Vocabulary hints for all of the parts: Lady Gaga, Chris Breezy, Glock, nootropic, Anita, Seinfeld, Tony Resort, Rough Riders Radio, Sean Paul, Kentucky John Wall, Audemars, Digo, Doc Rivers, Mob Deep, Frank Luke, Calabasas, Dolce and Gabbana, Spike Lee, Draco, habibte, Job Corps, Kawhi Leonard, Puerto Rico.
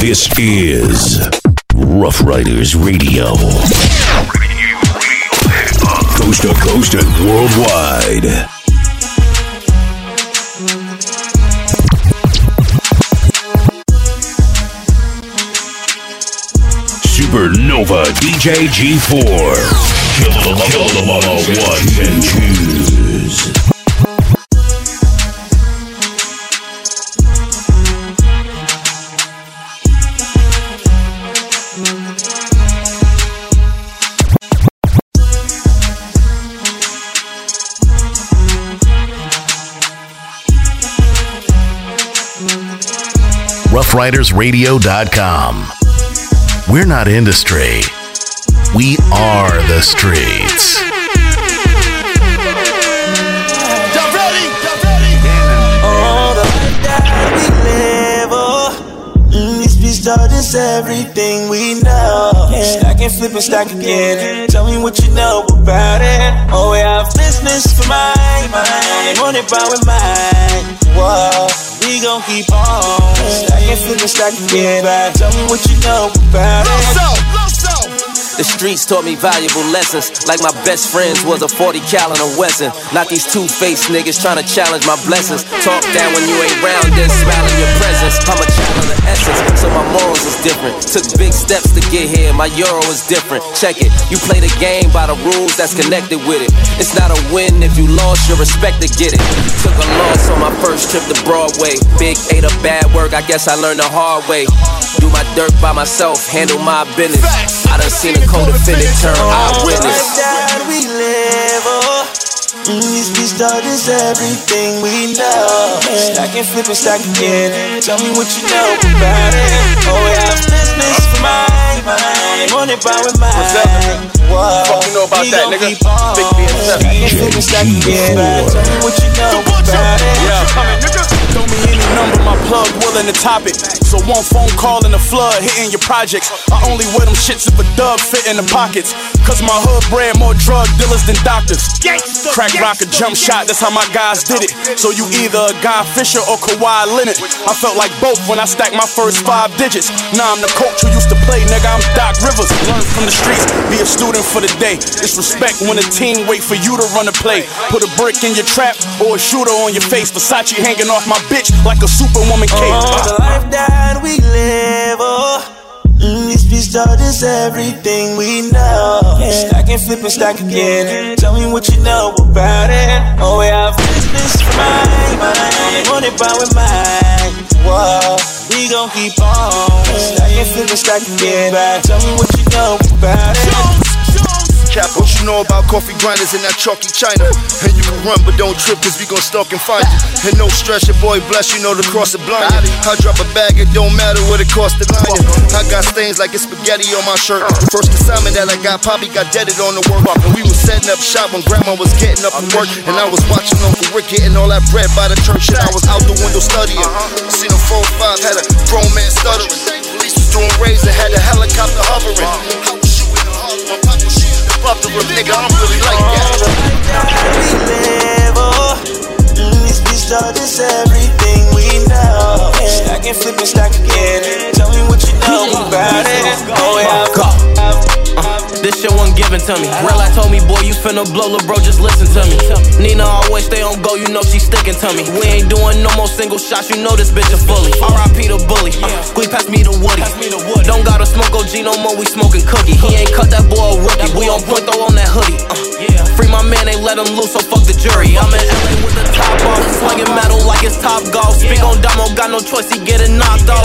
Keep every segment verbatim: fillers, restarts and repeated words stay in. This is Rough Riders Radio. Coast to coast and worldwide. Supernova D J G four. Kill them, kill them on a one and twos. Writers Radio dot com. We're not industry. We are the streets. Y'all ready? Y'all ready? Oh, the life that we live. Oh, this bitch taught us everything we know. Stack and flip and stack again. Tell me what you know about it. Oh, we have business for mine, mine. On it by with mine. Whoa. We gon' keep on stacking, flipping, stacking, get back. Tell me what you know about it. The streets taught me valuable lessons. Like my best friends was a forty cal and a Wesson. Not these two-faced niggas trying to challenge my blessings. Talk down when you ain't round, then smile in your presence. I'm a child of the essence, so my morals is different. Took big steps to get here, my euro is different. Check it, you play the game by the rules that's connected with it. It's not a win if you lost, your respect to get it. Took a loss on my first trip to Broadway. Big eight of bad work, I guess I learned the hard way. Do my dirt by myself, handle my business. I done seen it. Co-defendant turn eyewitness. Oh, that we live, oh. These bitch taught us everything we know. Stack and flip and stack again. Tell me what you know about it. Oh, we have business for mine, mine. On it by with mine. What's up? What the fuck you know about we that, nigga? Big B and seven. Stack and flip and stack again. Tell me what you know about it. Yeah, coming, nigga. Throw me any number, my plug willing to top it. So one phone call in the flood, hitting your projects. I only wear them shits if a dub fit in the pockets. Cause my hood bred more drug dealers than doctors. Crack rock a jump shot, that's how my guys did it. So you either a Guy Fisher or Kawhi Leonard. I felt like both when I stacked my first five digits. Now I'm the coach who used to play, nigga, I'm Doc Rivers. Learn from the streets, be a student for the day. It's respect when a team wait for you to run a play. Put a brick in your trap or a shooter on your face. Versace hanging off my bitch like a superwoman cape. Oh, the life that we live, oh. This bitch taught us everything we know. Stack and flip and stack again. Tell me what you know about it. Oh, we have business for mine, mine. On it by with mine. Whoa, we gon' keep on stack and flip and stack again. Tell me what you know about it. Cap, what you know about coffee grinders in that chalky China? And you can run, but don't trip, cause we gon' stalk and find you. And no stress, your boy bless, you know the cross is blind. I drop a bag, it don't matter what it cost to line it. I got stains like it's spaghetti on my shirt. The first assignment that I got, Poppy got deaded on the work. And we was setting up shop when Grandma was getting up from work. And I was watching Uncle Rick getting all that bread by the church. And I was out the window studying. Seen a four five, had a grown man stuttering. Police was doing raids and had a helicopter hovering. I was shooting the heart, my pop was shooting. Up the road, nigga, I don't really like that. Oh, we live, oh. This bitch taught us everything we know. Stack and flip and stack again. Tell me what you know about it. Oh, yeah, I've, I've, I've, this shit wasn't given to me. Real, I told me, boy, you finna blow, lil' bro, just listen to me. Nina always stay on go, you know she sticking to me. We ain't doing no more single shots, you know this bitch a bully. R I P the bully, uh, squeeze past me the woody. Don't gotta smoke O G no more, we smoking cookie. He ain't cut that boy a rookie, we on point, throw on that hoodie. uh, Free my man, ain't let him loose, so fuck the jury. I'm in L A with the top off, swinging metal like it's Top Golf. Speak on Damo, got no choice, he getting knocked off.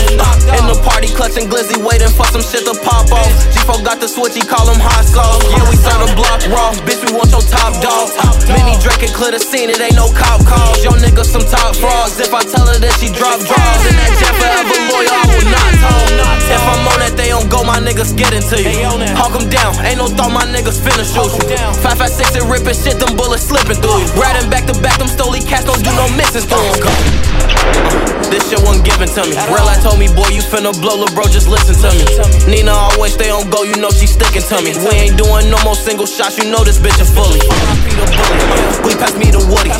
In the party, clutching glizzy, waiting for some shit to pop off. G four got the switch, he call him hot sauce. Yeah, we serve the block raw, bitch, we want your top dog. Mini Drake and clear the scene, it ain't no cop calls. Yo niggas some top frogs, if I tell her that she drop draws. And that jet forever loyal, I will not tone. If I'm on that, they don't go, my niggas get into you. Hawk them down, ain't no thought my niggas finna shoot you. five five six and rippin' shit, them bullets slippin' through you. Riding back to back, them stoley cats don't do no misses to them. This shit wasn't given to me. Real, I told me, boy, you finna blow, lil' bro, just listen to me. Nina always stay on go, you know she sticking to me. We ain't doing no more single shots, you know this bitch a fully. We pass me the woody.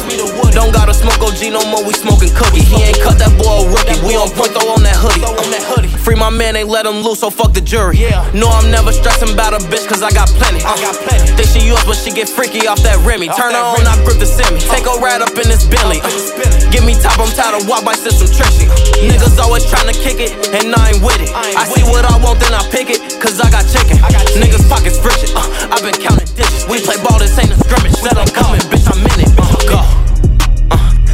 Don't gotta smoke O G no more, we smoking cookie. He ain't cut that boy a rookie. We on point, throw on that hoodie. Free my man ain't let him loose, so fuck the jury. Yeah. No, I'm never stressing about a bitch, cause I got plenty. Uh. I got plenty. Think she yours, but she get freaky off that Remy. Off Turn that her Remy. On, I grip the semi. Uh. Take her right up in this Bentley. Uh. Uh. Give me top, I'm tired of walk my system tricky. Yeah. Niggas always tryna kick it, and I ain't with it. I, I see it. What I want, then I pick it, cause I got chicken. I got niggas pockets riches. Uh. I been counting digits. We play ball, this ain't a scrimmage. Said I'm coming, bitch, I'm in it. Uh. Go.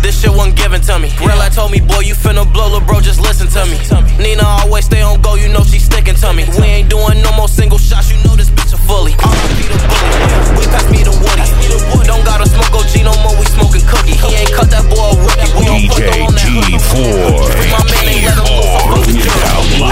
This shit wasn't given to me. Rilla told me, boy, you finna blow, lil' bro, just listen to me. Nina always stay on go, you know she sticking to me. We ain't doing no more single shots, you know this bitch a fully. R I P the bully, we pass me the woody. Don't gotta smoke O G no more, we smoking cookie. He ain't cut that boy a rookie. We don't put no on that hoodie. My man ain't let him go, so fuck the jury.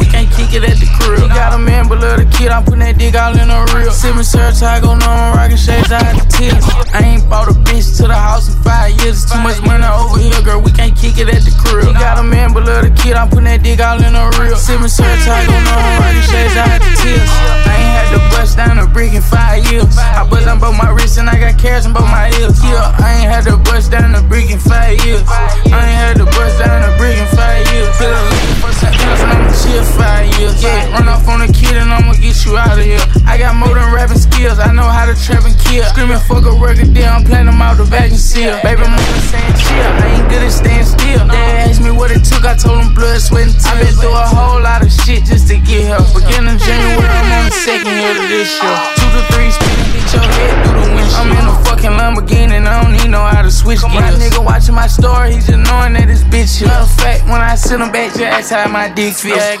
We can't kick it at the crib. Got a man below the kid, I'm putting that dick all in the reel. Sippin' search, I go on rockin' shades, I had to tears. I ain't bought a bitch to the house in five years. Too much money over here, girl, we can't kick it at the crib. Got a man below the kid, I'm putting that dick all in the reel. Sippin' search, I go on rockin' shades, I had to tears. I ain't had to bust down a brick in five years. I bust on both my wrists and I got cash on both my ears. Yeah, I ain't had to bust down a brick in five years. I ain't had to bust down a brick in five years. Feel a little for some else and I'ma chill five years. Yeah, run off on a kid and I'ma get you out of here. I got more than rapping skills, I know how to trap and kill. Screaming fuck a record deal, I'm playing them out the back and seal. Baby mama saying chill, I ain't good at staying still. They asked me what it took, I told them blood, sweat and tears. I been through a whole lot of shit just to get here. Beginning January, I'm on the second year of this year. Two to three spinning, hit your head through the windshield. I'm in a fucking Lamborghini and I don't even know how to switch gears. My nigga watching my story, he's just knowing that this bitch here. Matter of fact, when I send him back, just ask how my dick feels. I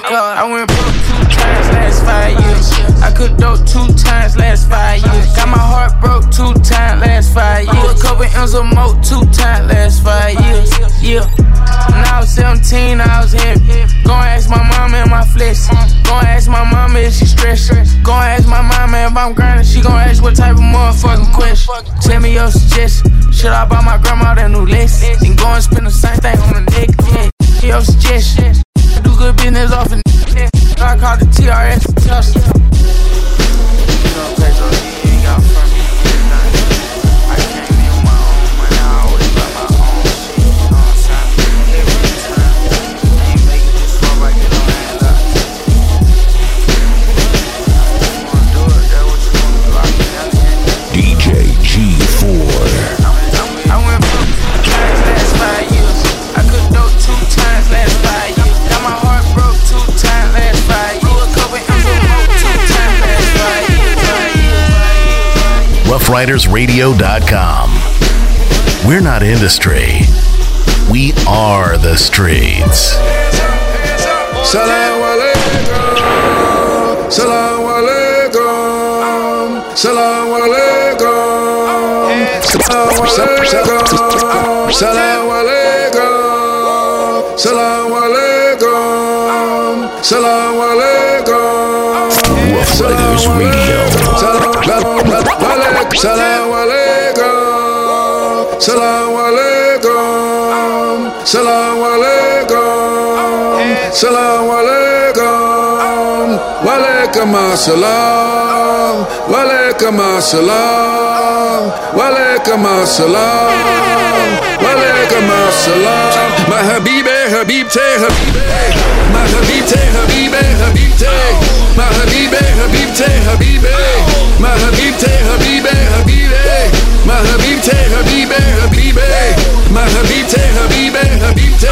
went broke two times last five years. I cooked dope two times last five years. Got my heart broke two times last five years. A couple M's of mo two times last five years. Yeah. When I was seventeen, I was happy. Gon' ask my mama and my flesh. Gon' ask my mama if she stressed. Gon' ask my mama if I'm grinding. She gon' ask what type of motherfucking question. Tell me your suggestion. Should I buy my grandma that new list? Then go and spend the same thing on the neck. Yeah. Your suggestion. I do good business off and I call the T R S and touchdown. Rough Riders Radio dot com. We're not industry. We are the streets. Salam alaikum. Salam alaikum. Salam alaikum. Salam alaikum. Salam alaikum. Salam alaikum. Salam alaikum. Rough Riders Radio. Salam alaikum, salam alaikum, salam alaikum, salam alaikum, wa alaikum assalam, wa alaikum assalam, wa alaikum assalam, wa alaikum assalam, ma habibe habibte habibe, ma habibte habibe habibte, ma habibe habibte habibe. My habibte habibe habibe, my habibte habibe habibe, my habibte habibe habibte,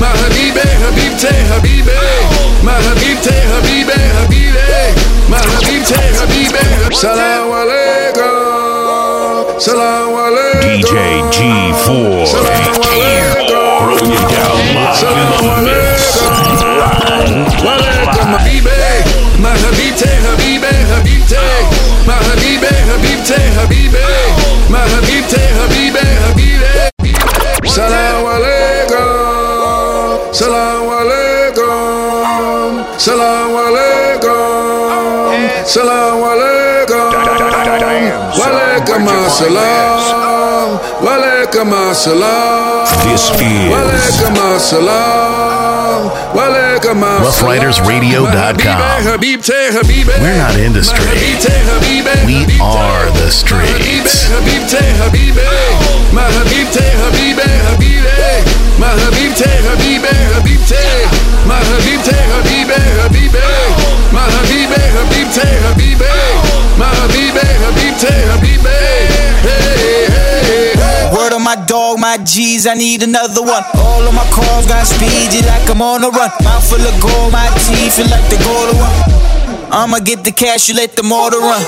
my habibe habibte habibe, my habibte habibe habibe, my habibte habibe. Salam alaikum, salam alaikum. D J G four, salam alaikum. Bring it down live in the mix. Wa alaikum habibe, my habibte habibe habibte. My habibe, habibte, habibe. My habibte, habibe, habibe. Salam alaikum, salam alaikum, salam alaikum, salam alaikum. Wa alaikum assalam, wa alaikum assalam. This is wa alaikum assalam, wa alaikum. Rough Riders Radio dot com. We're not industry. We are the streets. five G's, I need another one. All of my cars got speedy like I'm on the run. Mouth full of gold, my teeth feel like the golden one. I'ma get the cash, you let the motor run.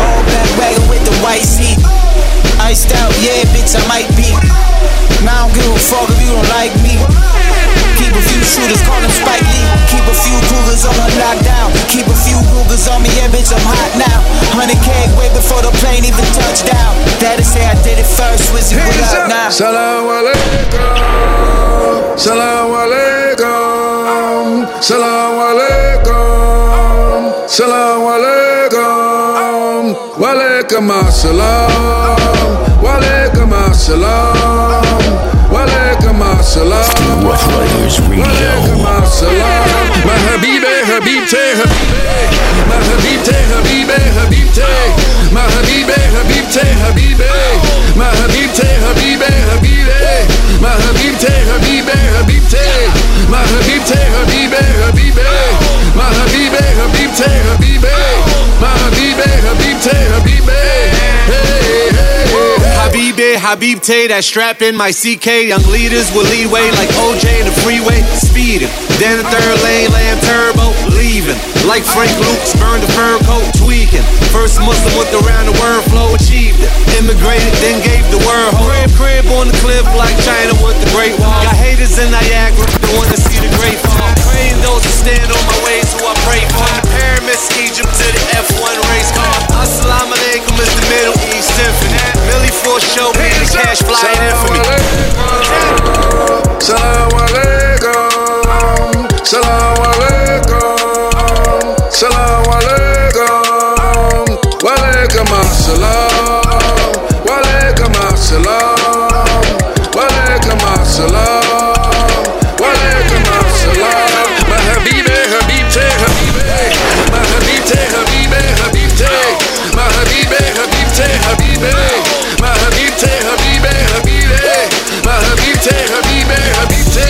All black wagon with the white seat. Iced out, yeah, bitch, I might be. Now I don't give a fuck if you don't like me. Keep a few shooters, call them Spike Lee. Keep a few cougars on my lockdown. Keep a few cougars on me, yeah, bitch, I'm hot now. one hundred K way before the plane even touched down. That'll say I did it first, Wizzy, what up now? Salam alaikum, salam alaikum, salam alaikum, salam alaikum, walaikum assalam, walaikum assalam. Walaikum assalam. Rough Riders Radio. Walaikum assalam. Ma habibe, habibte, habibe. Ma habibte, habibe, habibte. Ma habibe, habibte, habibe. Ma habibte, habibe, habibe. Ma habibte, habibe, habibte. Ma habibte, habibe, habibe. Ma habibe, habibte, habibe. Ma habibe, habibte, habibe. Hey, hey. Habibte, Habibte, that strap in my C K. Young leaders with leeway like O J in the freeway. Speeding, then the third lane, land turbo, leaving. Like Frank Luke, spurned the fur coat, tweaking. First Muslim with the round the world flow, achieved it. Immigrated, then gave the world hope. Crib, crib on the cliff like China with the Great Wall. Got haters in Niagara, they want to see the Great Fall. Praying those who stand on my ways, who I pray for. The pyramids, Egypt to the F one race car. Assalamu alaikum is the Middle East Symphony. Millie show me the cash flying in for me. Salam alaikum, salam alaikum, salam alaikum, walaikum assalam, walaikum assalam, walaikum assalam, walaikum assalam. Ma habibe, habibte, habibe, ma habibte, habibe, habibte, ma habibe, habibte, habibe. Habibe, Habibe, my Habibte, Habibe, Habibte,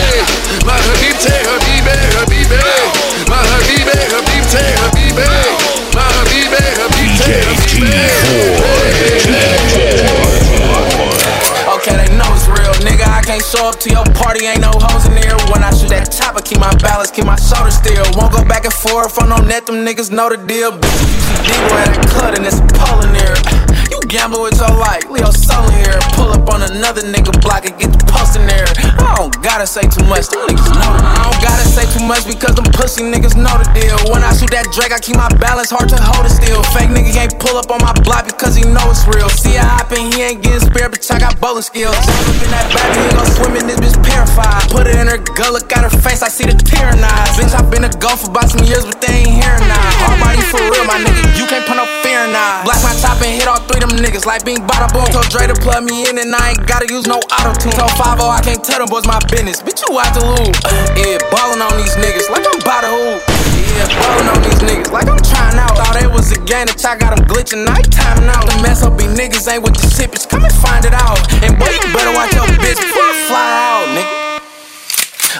my Habibte, Habibe, Habibe, my Habibe, Habibte, Habibe, my Habibe, Habibte, Habibe. Okay, they know it's real, nigga. I can't show up to your party, ain't no hoes in there. When I shoot that chopper, keep my balance, keep my shoulders still. Won't go back and forth on no net, them niggas know the deal. Bitch, you see Digo at a cut and it's a pole in there. Gamble with your life, Leo Sol in here. Pull up on another nigga block and get the post in there. I don't gotta say too much, them niggas know it. I don't gotta say too much because them pussy niggas know the deal. When I shoot that Drake, I keep my balance hard to hold it still. Fake nigga can't pull up on my block because he know it's real. See I hop in, he ain't getting spared, but I got bowling skills. Jump up in that baby, he gon' swim in this bitch purified. Put it in her gut, look at her face, I see the tear in eyes. Bitch, I been a gun for about some years, but they ain't hearing now. All body for real, my nigga, you can't put no fear in eyes. Black my top and hit all three of them niggas like being bada boom. Told Dre to plug me in and I ain't gotta use no auto-tune. Told five oh I can't tell them boys my business. Bitch, you out to lose. Yeah, ballin' on these niggas like I'm bada who. Yeah, ballin' on these niggas like I'm trying out. Thought it was a game that y'all got them glitching. I ain't timing out. The mess up be niggas ain't with the shit, bitch. Come and find it out. And boy, you better watch your bitch before I fly out, nigga.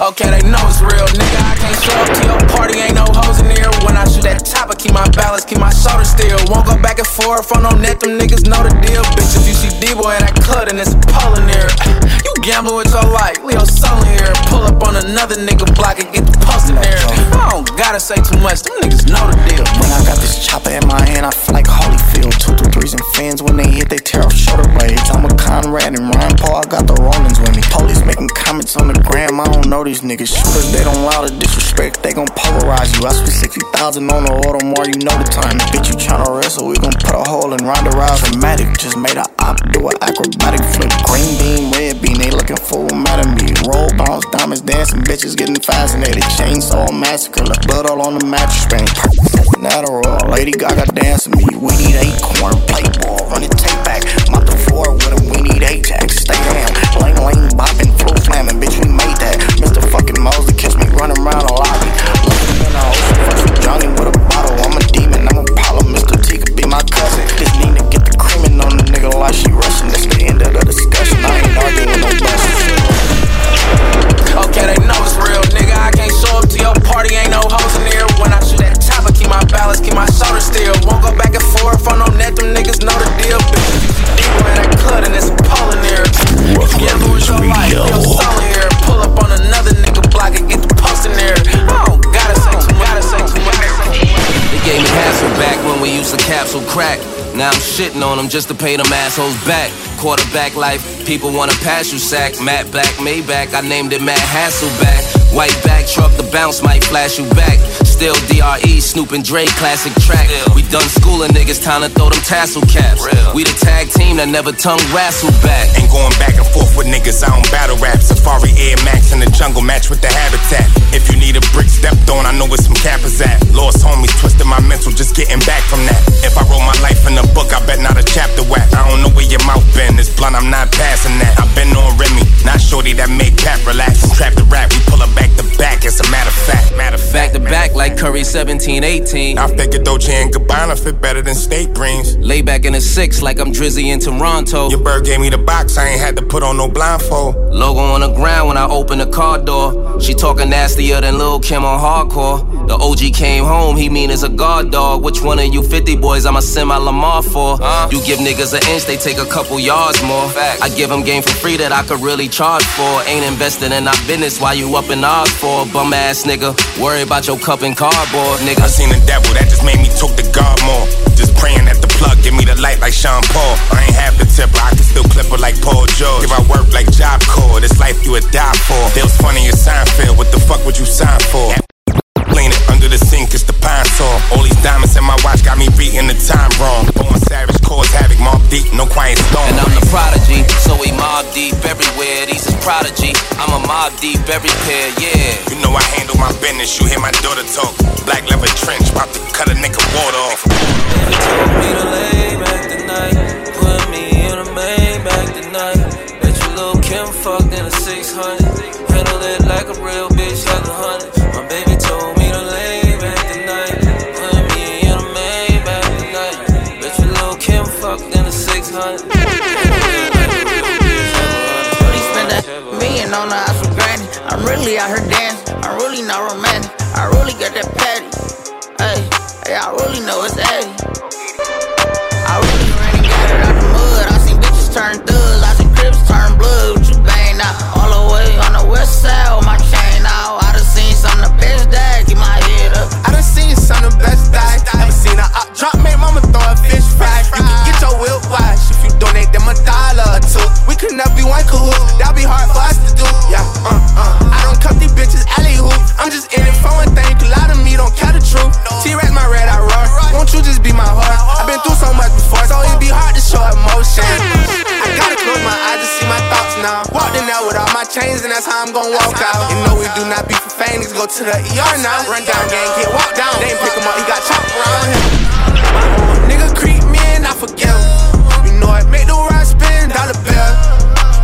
Okay, they know it's real, nigga. I can't show up to your party, ain't no hoes in here. When I shoot that chopper, keep my balance, keep my shoulders still. Won't go back and forth on no net, them niggas know the deal. Bitch, if you see D-boy in that club, then it's a pole in there. You gambling with your life, Leo Sol in here. Pull up on another nigga block and get the post in there. I don't gotta say too much, them niggas know the deal. When I got this chopper in my hand, I feel like Holyfield. Two, two, threes and fans, when they hit, they tear off shoulder blades. I'm a Conrad and Ryan Paul, I got the Rollins with me. Police making comments on the gram, I don't know these niggas. Shooters, they don't allow the disrespect, they gon' polarize you. I spent sixty thousand on the Audemars, you know the time. Bitch, you tryna wrestle, we gon' put a hole in Ronda Rouse. Dramatic, just made a op, do an acrobatic flip. Green beam, red beam, they looking for a matter me. Roll bounce, diamonds, dancing, bitches getting fascinated. Chainsaw massacre, blood all on the mattress, man. Adderall, Lady Gaga dancing me. We need acorn, playboy, run the tape back. Mop the floor with him, we need Ajax. Stay down, lane, lane, bopping, flu slamming, bitch, we made that. Mister Fucking Mosley catch me running around a lobby. Looking in the ocean, fucking Johnny with a bottle. I'm a demon, I'm Apollo, Mister T could be my cousin. This Nina get the creaming on the nigga like she rushing. That's the end of the discussion, I ain't arguing no bullshit. Okay, they know it's real, nigga. I can't show up to your party, ain't no hoes in here. When I shoot that chopper, keep my balance, keep my shoulders still. Won't go back and forth on no net, them niggas know the deal. Bitch, if you see D-boy in that club, then it's a pole in there. Rough Now I'm shitting on them just to pay them assholes back. Quarterback life, people wanna pass you sack. Matt Black, Maybach, I named it Matt Hasselback. White back, truck the bounce might flash you back. Still D R E, Snoop and Dre, classic track. Still. We done schooling niggas, time to throw them tassel caps. Real. We the tag team that never tongue wrestle back. Ain't going back and forth with niggas, I don't battle rap. Safari Air Max in the jungle, match with the habitat. If you need a brick stepped on, I know where some cappers at. Lost homies, twisted my mental, just getting back from that. If I wrote my life in a book, I bet not a chapter whack. I don't know where your mouth been, it's blunt, I'm not passing that. I've been on Remy, not shorty that made Pat relax. Trap the rap, we pull her back to back, it's a matter of fact. Matter of fact, back to back, like Curry seventeen eighteen. I figured Dolce and Gabbana fit better than steak greens. Lay back in a six like I'm Drizzy in Toronto. Your bird gave me the box, I ain't had to put on no blindfold. Logo on the ground when I open the car door. She talking nastier than Lil' Kim on hardcore. The O G came home, he mean as a guard dog. Which one of you fifty boys I'ma send my Lamar for? Uh, you give niggas an inch, they take a couple yards more. Facts. I give them game for free that I could really charge for. Ain't investing in our business, why you up in odds for? Bum ass nigga, worry about your cup and cardboard, nigga. I seen the devil, that just made me talk to God more. Just praying that the plug give me the light like Sean Paul. I ain't half the tip, but I can still clip her like Paul George. Give out work like Job Corps, this life you would die for. They was funny as Seinfeld, what the fuck would you sign for? Lean it under the sink, it's the pine saw. All these diamonds in my watch got me beating the time wrong. Born savage, cause havoc, Mob Deep, no quiet storm. And I'm the prodigy, so we Mob Deep everywhere. These is prodigy, I'm a Mob Deep every pair, yeah. You know I handle my business, you hear my daughter talk. Black leather trench, about to cut a nigga water off. They told me to lay back tonight, put me in a maid back tonight. Bet you Lil' Kim fucked in a six hundred. Handle it like a real bitch, like a hundred. My baby told me to lay back tonight, put me in a maid back tonight. Bet you Lil' Kim fucked in a six hundred. On the ice with granny, I'm really out here dancing. I'm really not romantic. I really got that patty. Hey, hey, I really know it's Eddie. I really ran and got it out the mud. I seen bitches turn thugs. I seen Crips turn blood. What you bang out? All the way on the west side with my chain out. I done seen some of the best dads. Keep my head up. I done seen some of the best dads. Never seen a op drop. Made mama throw a fish fry. You can get your whip wash if you donate them a dollar or two. We could never be one cahoot. That'd be hard for us to do. Yeah, uh, uh. I don't cut these bitches alley hoop. I'm just in it for one thing. A lot of me don't tell the truth. T-Rex my red, I roar. Won't you just be my heart? I've been through so much before. It's always be hard to show emotion. I gotta close my eyes to see my thoughts now. Walked in there with all my chains, and that's how I'm gon' walk out. You know we do not be for fame. Niggas go to the E R now. Run down, gang, get walked down. They ain't pick him up, he got chopped around him. Nigga creep me and I forgive him. You know it make the world spin dollar bill.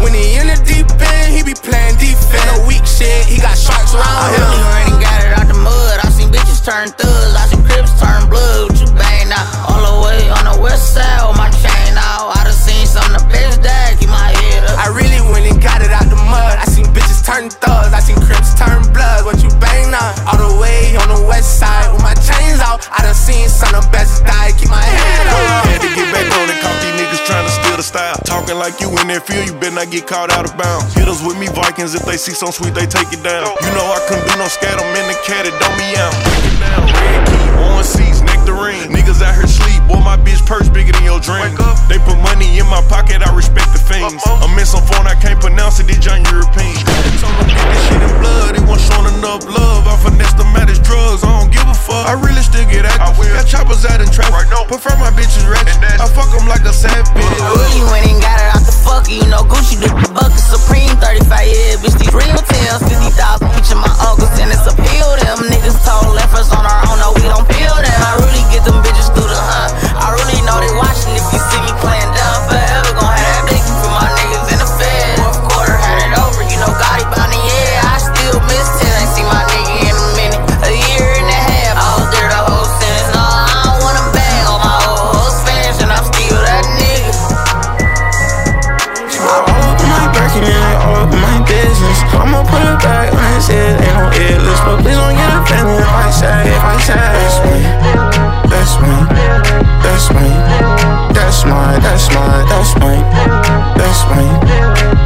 When he in the deep end, he be playing defense. No weak shit, he got sharks around him. I really ran and got it out the mud. I seen bitches turn thugs. I seen Crips turn blood. What you bang out? All the way on the west side with my chain out. I done seen some of the best dads. Keep my head up. I really went and got it out the mud. I seen bitches turn thugs. I seen Crips turn blood. What you bang out? All the way on the west side with my chains out. I done seen some of the best dads. Keep my head up. Had to get back on it, caught these niggas trying to steal the style. Talking like you in that field, you better not get caught out of bounds. Hitters with me, Vikings, if they see some sweet, they take it down. You know I couldn't do no scat, I'm in the cat, it don't meow. Break it down, red key, on seats, nectarine. Niggas out here sleep, boy, my bitch purse bigger than your dream. They put money in my pocket, I respect the fiends. I'm in some phone, I can't pronounce it, this young European. Told them get this shit in blood, it wasn't showing enough love. I finesse the maddest drugs, I don't give a fuck. I really still get active, got choppers out in traffic. Prefer my bitches ratchet, I fuck them like a sad bitch. I really went and got it out the fucker, you know Gucci do the bucket, Supreme thirty-five, yeah, bitch, these real tails, fifty thousand, each of my uncles, and it's a appeal them. Niggas told left us on our own, no, we don't feel them. I really get them bitches through the hunt, I really know they watching, if you see me playing dumb, forever gon' have that big for my niggas in the Fed. Fourth quarter, had it over, you know, Gotti bound the yeah, I still miss ten, ain't seen my nigga in a minute, a year and a half, I was there the whole sentence, no, I don't want them back, all my old hoes fans, and I'm still that nigga. I'ma put it back on his head, ain't no illness, but please don't get offended if I say, if I say that's me, that's me, that's me, that's my, that's my, that's me, that's me.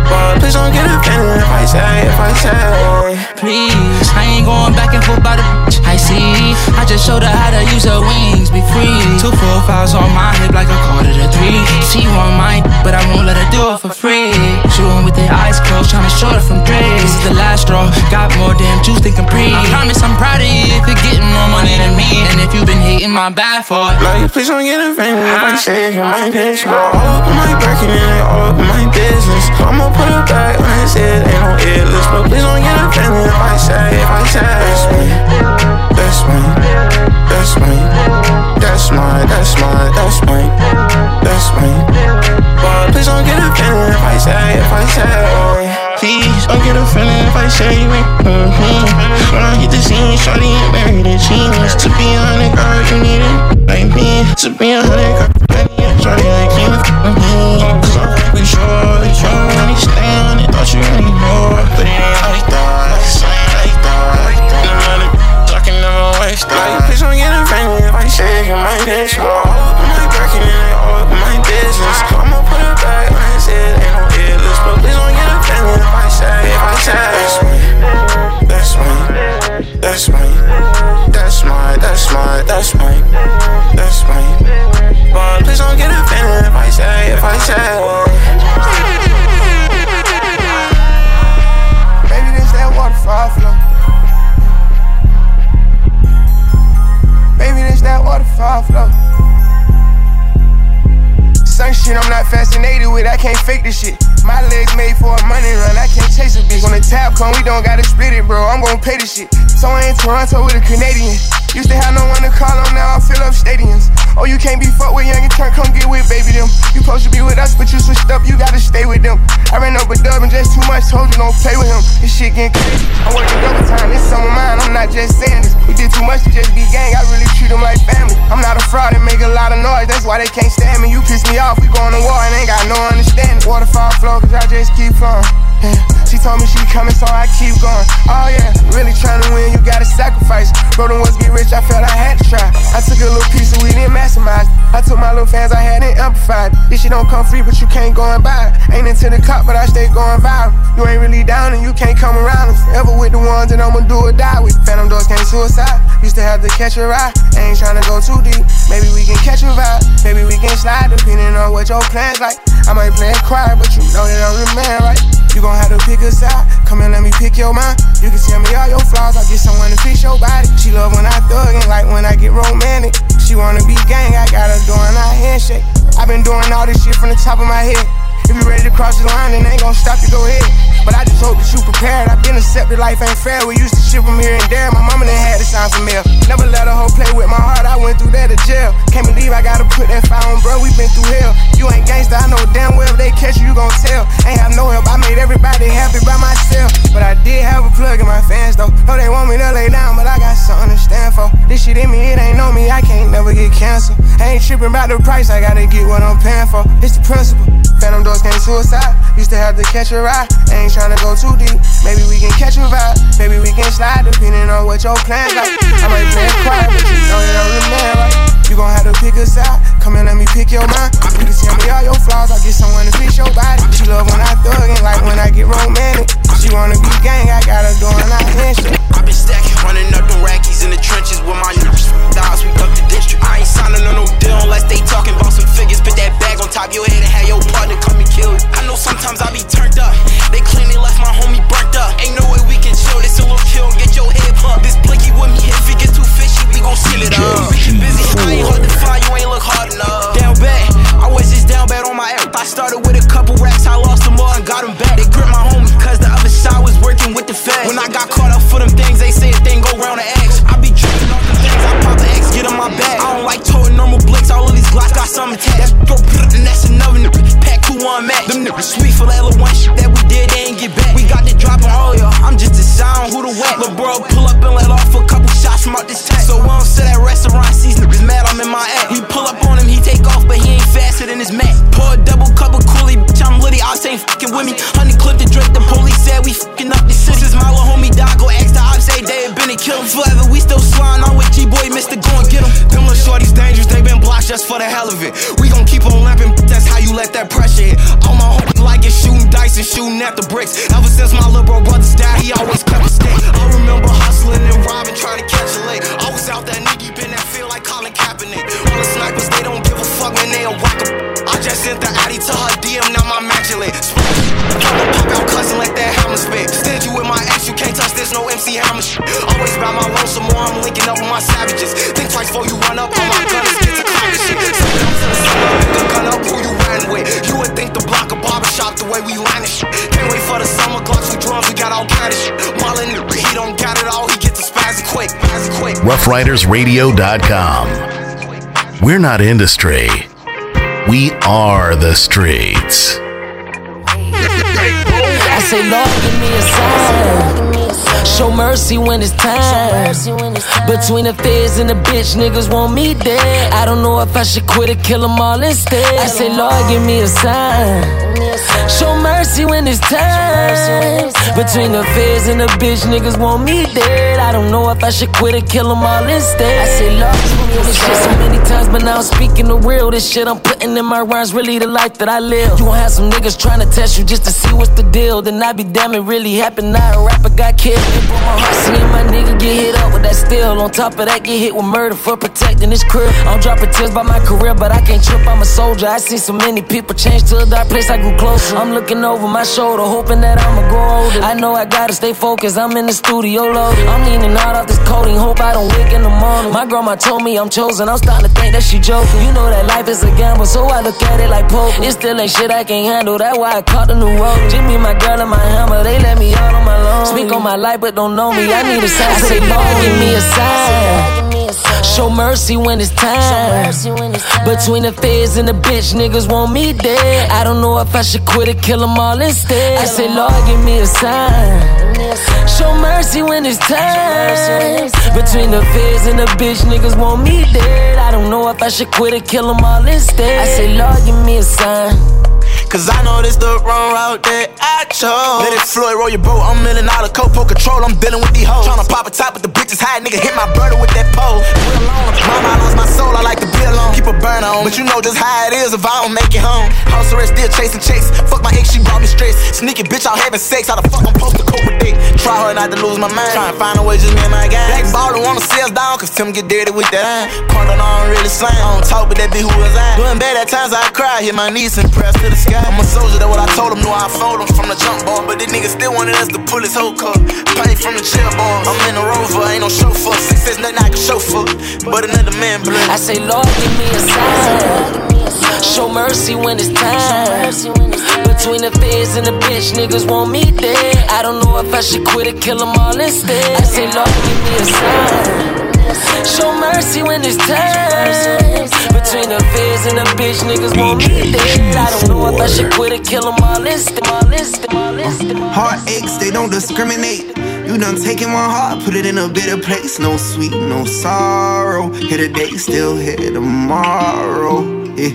But please don't get offended if I say, if I say. please. I ain't going back and forth by the bitch I see. I just showed her how to use her wings, be free. Two four fives on my hip like a quarter to three. She want mine, but I won't let her do it for free. Shooting with their eyes closed, trying to show her from three. This is the last straw, got more damn juice than Capri. I promise I'm proud of you if you're getting more money than me. And if you've been hating, my bad for it. Like, please don't get offended if I say you're my bitch. All up in my bracket and all up in my business. I'ma put it back on his head, ain't no illness. But please don't get offended if I say, if I say that's me, that's me, that's me, that's my, that's my, that's me, that's me. But please don't get offended if I say, if I say. Please don't get offended if I say you ain't mm-hmm. When I hit the scene, shawty ain't married a genius. To be a hundred girl, you need it like me. To be a hundred girl, I need it, shawty like you mm-hmm. So we sure, we sure, when you stay on it, thought you really more. But it ain't like that, it's ain't like that. None of it, I can never waste that. Like, please don't get offended if I say you my bitch. All up in my bracket and all up in my business. I'ma put it back on his head, ain't no illness. But please don't get if I say, if I say, that's me, that's me, that's me, that's my, that's my, that's me, that's me. But please don't get offended if I say, if I say. Baby, this that waterfall flow. Baby, this that waterfall flow. Certain shit I'm not fascinated with, I can't fake this shit. My legs made for a money run, I can't chase a bitch. When the tab come, we don't gotta split it, bro, I'm gon' pay this shit. So I in Toronto with a Canadian. Used to have no one to call on, now I fill up stadiums. Oh, you can't be fucked with young and turn, come get with baby them. You supposed to be with us, but you switched up, you gotta stay with them. I ran up a dub and just too much, told you don't play with him. This shit getting crazy, I'm working double time, this some of mine, I'm not just saying this. You did too much to just be gang, I really treat them like family. I'm not a fraud and make a lot of noise, that's why they can't stand me. You piss me off, we going to war and ain't got no understanding. Waterfall flow, cause I just keep flowing. Yeah. She told me she coming, so I keep going. Oh yeah, really trying to win, you gotta sacrifice. Bro, them ones get rich, I felt I had to try. I took a little piece of weed and maximized. I took my little fans, I had it amplified. This shit don't come free, but you can't go and buy it. Ain't into the cup, but I stay going viral. You ain't really down and you can't come around. I'm ever with the ones that I'ma do or die with. Phantom doors can't suicide. Used to have to catch a ride. Ain't trying to go too deep. Maybe we can catch a vibe. Maybe we can slide, depending on what your plans like. I might play it quiet, but you know that I'm the man, right? You gon' have to pick a side. Come and let me pick your mind. You can tell me all your flaws, I'll get someone to fix your body. She love when I thug and like when I get romantic. She wanna be gang, I got her doing our handshake. I've been doing all this shit from the top of my head. If you ready to cross the line, then ain't gon' stop you, go ahead. But I just hope that you prepared. I've been accepted, life ain't fair. We used to ship from here and there. My mama done had to sign for mail. Never let a hoe play with my heart, I went through that to jail. Can't believe I gotta put that fire on, bro, we been through hell. You ain't gangsta, I know damn well if they catch you, you gon' tell. Ain't have no help, I made everybody happy by myself. But I did have a plug in my fans, though. Know they want me to lay down, but I got something to stand for. This shit in me, it ain't on me, I can't never get canceled. I ain't tripping about the price, I gotta get what I'm paying for. It's the principle, phantom doors can't suicide. Used to have to catch a ride, ain't tryna go too deep. Maybe we can catch a vibe, maybe we can slide, depending on what your plans like. I might play it quiet, but you know that I'm the man, right? You gon' have to pick a side, come and let me pick your mind. You can tell me all your flaws, I'll get someone to fix your body. She love when I thug and like when I get romantic. She wanna be gang, I got her doing our handshake. I been stacking, running up the rackies in the trenches with my nurse. Dogs, we up the district. I ain't signing on no deal unless they talking about some figures. Put that bag on top your head and have your partner come and kill you. I know sometimes I be turned up. They claim they left my homie burnt up. Ain't no way we can chill. This a little kill. Get your head pumped. This blicky with me. If it get too fishy, we gon' seal it up. We keep busy. I ain't hard to find. You ain't look hard enough. Down bad. I was just down bad on my app. I started with a couple racks. I lost them all and got them back. They grip my homie cause the other side was working with the feds. When I got caught up for them things, they said thing go round the X. I be tripping off the things. I pop the X, get in my bag. I don't like toting normal blicks. All of these glocks got something attached. That's and that's another nigga. Pack who one match. Them niggas sweet for that little one shit that we did. They ain't get back. We got the drop on all y'all. I'm just a sound who the whack. Lil' bro pull up and let off a couple shots from out this tank. So we don't sit at restaurant seats. Niggas mad I'm in my act. He pull up on him, he take off, but he ain't faster than his mat. Pour a double cup of Kool-Aid, bitch. I'm litty. I ain't fucking with me. Honey clip the Drake. The police said we fucking up the city. This is my little homie Digo. Asked the ops, say they had been and killed him forever. We still slime. I'm with G boy, Mister Go and get him. Them little shorties dangerous. They been blocked just for the hell of it. We gon' keep on lamping. That's how you let that pressure hit. All my homies like it shooting dice and shooting at the bricks. Ever since my little bro brothers died, he always kept a stick. I've been trying to catch a late. Always out that knee deep in that field like Colin Kaepernick. All the snipers, they don't give a fuck when they don't whack a. I just sent the Addy to her D M, now my match lit. Pop out cousin, let that hammer spit. Stand you with my ex, you can't touch this, no M C Hammer shit. Always by my lonesome, more I'm linking up with my savages. Think twice before you run up on my gun, it's get to copy shit. Sometimes in the summer, pick the gun up, who you riding with? You would think the block a barbershop, the way we line this shit. Can't wait for the summer clocks, we drums, we got all kind of shit. Marlon, he don't got it all, he gets the spazzy quick, spazzy quick. Rough Riders Radio dot com. We're not industry, we are the streets. I say, Lord, give me a sign. Show mercy when it's time. Between the feds and the bitch, niggas want me dead. I don't know if I should quit or kill them all instead. I say, Lord, give me a sign. Show mercy when it's time. Between the feds and the bitch, niggas want me dead. I don't know if I should quit or kill them all instead. I say, Lord, give me a sign. So many times, but now I'm speaking the real. This shit I'm putting in my rhymes, really the life that I live. You won't have some niggas trying to test you just to see what's the deal. Then I be damn, it really happened. Now a rapper got killed. It broke my heart seeing my nigga get hit up with that steel. On top of that, get hit with murder for protecting his crib. I'm dropping tears by my career, but I can't trip. I'm a soldier. I seen so many people change to a dark place. I grew closer. I'm looking over my shoulder, hoping that I'ma grow older. I know I gotta stay focused. I'm in the studio loaded. I'm leaning out off this coating. Hope I don't wake in the morning. My grandma told me I'm chosen. I'm starting to think that she joking. You know that life is a gamble, so I look at it like poker. It still ain't shit I can't handle. That's why I caught the new road. Jimmy, my girl, and my hammer, they let me out on my loan. Speak on my life, but don't know me. I need a sign. I say, Lord, give me a sign. Show mercy when it's time. Between the feds and the bitch, niggas want me dead. I don't know if I should quit or kill them all instead. I say, Lord, give me a sign. Show mercy when it's time. Between the feds and the bitch, niggas want me dead. I don't know if I should quit or kill them all instead. I say, Lord, give me a sign. Cause I know this the wrong route that I chose. Let it Floyd roll your boat, I'm milling out of copo control. I'm dealing with these hoes, tryna pop a top, but the bitch is high. Nigga hit my brother with that pole. We're alone, mama, I lost my soul, I like to be alone. Keep a burner on, but you know just how it is if I don't make it home. House arrest, still chasing chase. Fuck my ex, she brought me stress. Sneaky bitch, I'm having sex, how the fuck I'm supposed to cope with it? Try hard not to lose my mind, try and find a way just me and my guys. Black baller wanna see us down, cause Tim get dirty with that iron. Corner, I don't really slang, I don't talk, but that be who was I. Doing bad at times, I cry, hit my knees and press to the sky. I'm a soldier, that's what I told him, knew I fold him from the jump ball. But this nigga still wanted us to pull his whole cup. Pain from the chair ball. I'm in a Rover, ain't no chauffeur. Success, nothing I can show for, but another man blood. I say, Lord, give me a sign. Show mercy when it's time. Between the feds and the bitch, niggas want me dead. I don't know if I should quit or kill them all instead. I say, Lord, give me a sign. Show mercy when it's time. Between the feds and the bitch, niggas want me dead. I don't know if I should quit or kill them all instead. Heart aches, they don't discriminate. You done taken my heart, put it in a bitter place. No sweet, no sorrow. Here today, still here tomorrow. Yeah.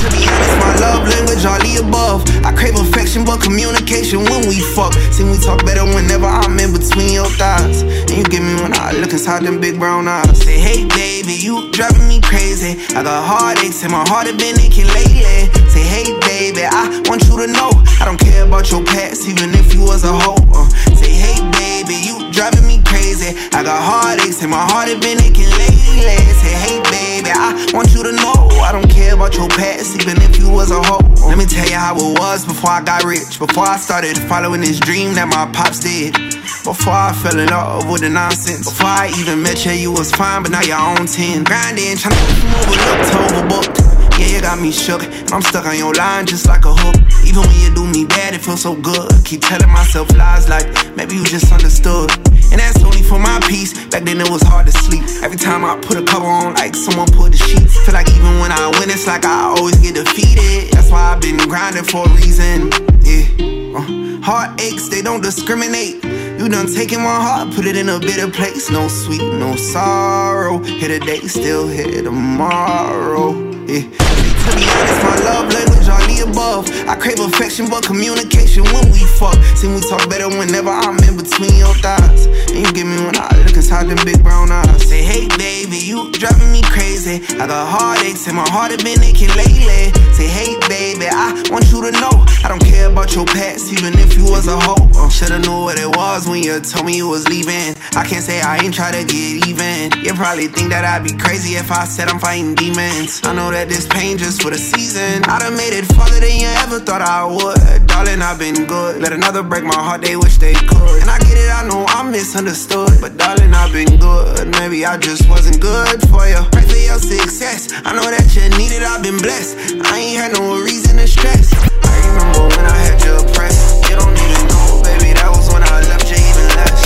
To be honest, my love language all the above. I crave affection, but communication when we fuck. See, we talk better whenever I'm in between your thighs. And you give me one eye, look inside them big brown eyes. Say, hey, baby, you driving me crazy. I got heartaches and my heart has been aching lately. Say, hey, baby, I want you to know I don't care about your past, even if you was a hoe. Uh, say, hey, baby, you driving me crazy. I got heartaches and my heart has been aching lately. Say, hey, baby, I want you to know I don't care about your past, even if you was a hoe. Let me tell you how it was before I got rich. Before I started following this dream that my pops did. Before I fell in love with the nonsense. Before I even met you, you was fine, but now you're on ten. Grinding, trying to move it up to overbooked. Yeah, you got me shook, and I'm stuck on your line just like a hook. Even when you do me bad, it feels so good. Keep telling myself lies like, maybe you just understood. And that's only for my peace. Back then it was hard to sleep. Every time I put a cover on, like someone pulled the sheets. Feel like even when I win, it's like I always get defeated. That's why I've been grinding for a reason. Yeah, uh, heartaches, they don't discriminate. You done taken my heart, put it in a bitter place. No sweet, no sorrow. Here today, still here tomorrow. Yeah. To be honest, my love language all the above. I crave affection, but communication when we fuck. See, we talk better whenever I'm in between your thighs. And you give me one eye, look inside them big brown eyes. Say, hey, baby, you driving me crazy. I got heartaches and my heart has been aching lately. Say, hey, baby, I want you to know I don't care about your past, even if you was a hoe. uh, Should've knew what it was when you told me you was leaving. I can't say I ain't try to get even. You probably think that I'd be crazy if I said I'm fighting demons. I know that this pain just for the season. I done made it farther than you ever thought I would. Darling, I've been good. Let another break my heart, they wish they could. And I get it, I know I'm misunderstood, but darling, I've been good. Maybe I just wasn't good for you. Pray for your success. I know that you need it, I've been blessed. I ain't had no reason to stress. I remember when I had you oppressed. You don't even know, baby, that was when I left you even less.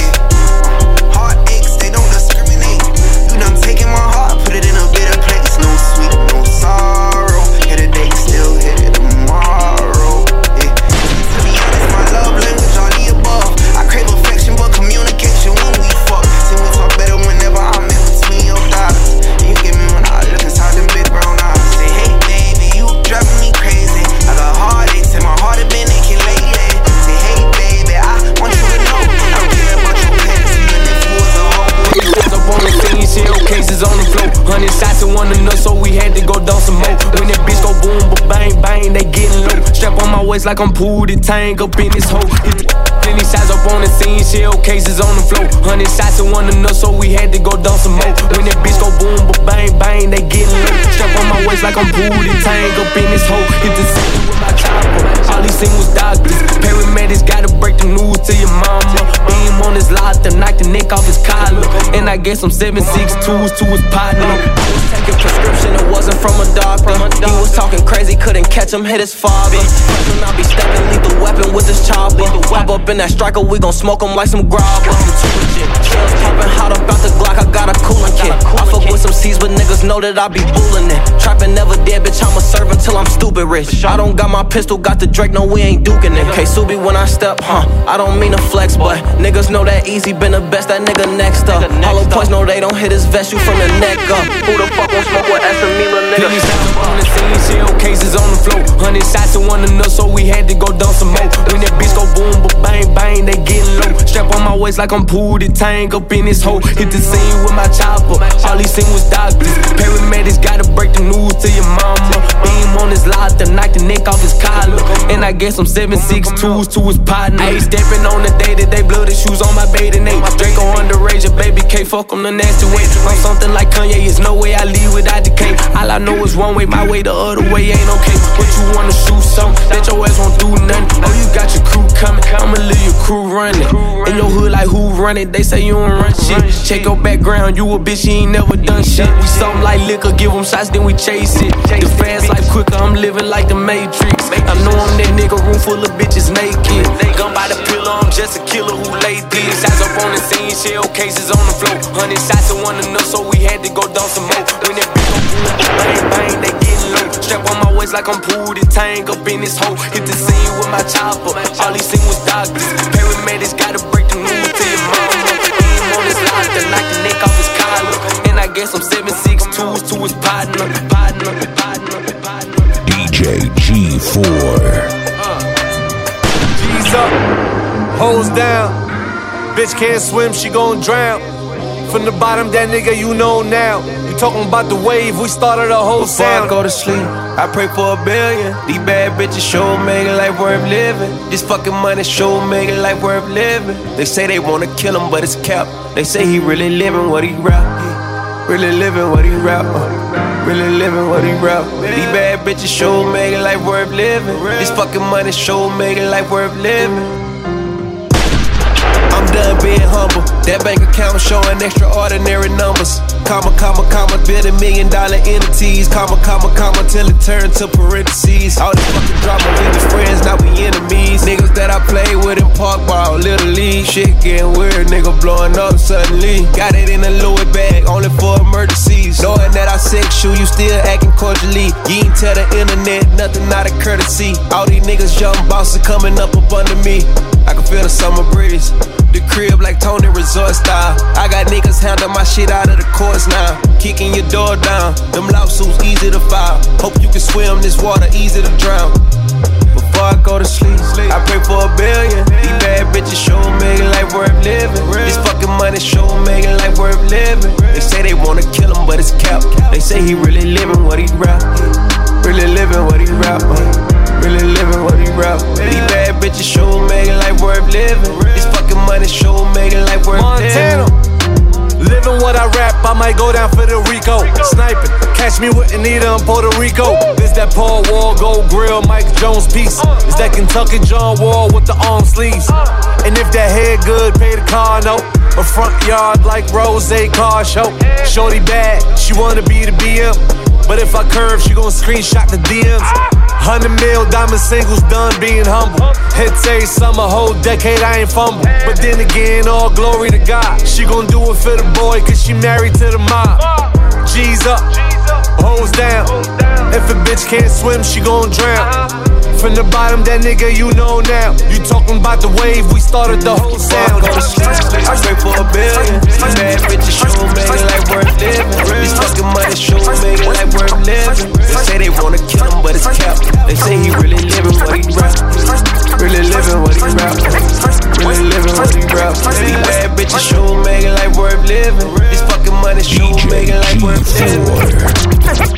Heartaches, they don't discriminate. You done taking my heart, put it in a bitter place. No sweet, no sorrow. Headache still hit it tomorrow. Yeah. To be honest, my love language all the above. I crave affection, but communication when we fuck. See, we talk better whenever I'm in between your thighs. And you give me when I look inside them big brown eyes. Say, hey, baby, you driving me crazy. I got heartaches and my heart has been aching lately. Say, hey, baby, I want you to know I don't care about your past, even if you was a whole boy. You was up on the scene, shit, your cases on the floor. Hundred shots to one another, so we had to go down some more. When that bitch go boom, but bang, bang, they getting low. Strap on my waist like I'm pulled and tank up in this hole. Plenty shots up on the scene, shell cases on the floor. Hundred shots to one another, so we had to go down some more. When that bitch go boom, but bang, bang, they getting low. Strap on my waist like I'm pulled and tank up in this hole. Hit the scene with my chopper. All these things was doctors. Paramedics gotta break the news to your mama. Beam on his locker, knock the neck off his collar. And I guess I'm seven six twos to his partner. I was taking prescription, it wasn't from a doctor. He was talking crazy, couldn't catch him, hit his father. I'll be stepping, lethal weapon with this chopper. Hop up in that striker, we gon' smoke him like some grobber. Shells popping hot up out the Glock, I got a cooling kit. I fuck with some C's, but niggas know that I be fooling it. Trapping never dead, bitch, I'ma serve until I'm stupid rich. I don't got my pistol, got the Drake, no, we ain't duking it. K-Subi when I step, huh, I don't mean to flex, but niggas know that easy, been the best, that nigga next up. All the points know they don't hit his vest, you from the neck up. Who the fuck gon' smoke with S and me, little nigga? On the scene, shell cases on the floor. Hundred shots to one another, so we had to go down some more. When that bitch go boom, but bang, bang, they getting low. Strap on my waist like I'm pulled and tank up in this hole. Hit the scene with my chopper, all these things was doctors. Paramedics gotta break the news to your mama. Beam on his locker, knock the neck off his collar. And I guess I'm seven six twos to his partner. Ayy, stepping on the day that they blow the shoes on my bathing ape. Draco underage, your baby K, fuck him the nasty way. I'm something like Kanye, there's no way I leave without decay. All I know is one way, my way, the other way ain't okay. But you wanna shoot something that your ass won't do nothing. Oh, you got your crew coming, I'ma leave your crew running. In your hood like who run it, they say you don't run shit. Check your background, you a bitch, you ain't never done shit. We something like liquor, give them shots, then we chase it. The fast life quicker, I'm living like the Matrix. I know I'm that nigga, room full of bitches naked. Gun by the pillow, I'm just a killer who laid these. Shots up on the scene, shell cases on the floor. Hundred shots to one enough, so we had to go down some more. When that bitch go bang, bang, they getting low. Strap on my waist like I'm pulled and tank up in this hole. Hit the scene with my chopper, all these things was doctors. Paramedics gotta break the news to your mama. Beam on his locker, knock the neck off his collar. And I guess I'm seven six twos to his partner, partner, partner, partner. D J G four. Uh, G's up, hoes down. Bitch can't swim, she gon' drown. From the bottom, that nigga you know now. You talking about the wave, we started a whole before sound. Before I go to sleep, I pray for a billion. These bad bitches sure make it life worth living. This fucking money sure make it life worth living. They say they wanna kill him, but it's cap. They say he really living what he rap. Really living what he rap, uh. Really living what he rap. These bad bitches sure make it life worth living. This fucking money sure make it life worth living. Done being humble. That bank account showing extraordinary numbers. Comma, comma, comma, building million dollar entities. Comma, comma, comma, till it turned to parentheses. All this fucking drama, we was friends, now we enemies. Niggas that I played with in park ball, little league. Shit getting weird, nigga blowing up suddenly. Got it in a Louis bag, only for emergencies. Knowing that I sex you, you still acting cordially. You ain't tell the internet, nothing out of courtesy. All these niggas young bosses coming up up under me. I can feel the summer breeze. The crib like Tony Resort style. I got niggas handling my shit out of the courts now. Kicking your door down. Them lawsuits easy to file. Hope you can swim this water, easy to drown. Before I go to sleep, I pray for a billion. These bad bitches sure make it life worth living. This fucking money sure make it life worth living. They say they wanna kill 'em, but but it's cap. They say he really living what he rap. Really living what he rap. Really living what he rap. These bad bitches show making life worth living. This fucking money show making life worth living. Living what I rap, I might go down for the Rico. Sniping, catch me with Anita in Puerto Rico. This that Paul Wall gold grill, Mike Jones piece. It's that Kentucky John Wall with the arm sleeves. And if that head good, pay the car note. A front yard like Rose Car Show. Shorty bad, she wanna be the B M. But if I curve, she gon' screenshot the D Ms. Hundred mil diamond singles, done being humble. Hits every summer, whole decade I ain't fumble. But then again, all glory to God. She gon' do it for the boy, cause she married to the mob. G's up, hoes down. If a bitch can't swim, she gon' drown. From the bottom, that nigga you know now. You talking about the wave, we started the whole sound. I straight for a billion. These bad bitches show make it like worth living. These fucking money show make it like worth living. They say they wanna kill him, but it's cap. They say he really living what he rap. Really living what he rap. Really living what he rap. These bad bitches show make it like worth living. These fucking money show make it like worth living.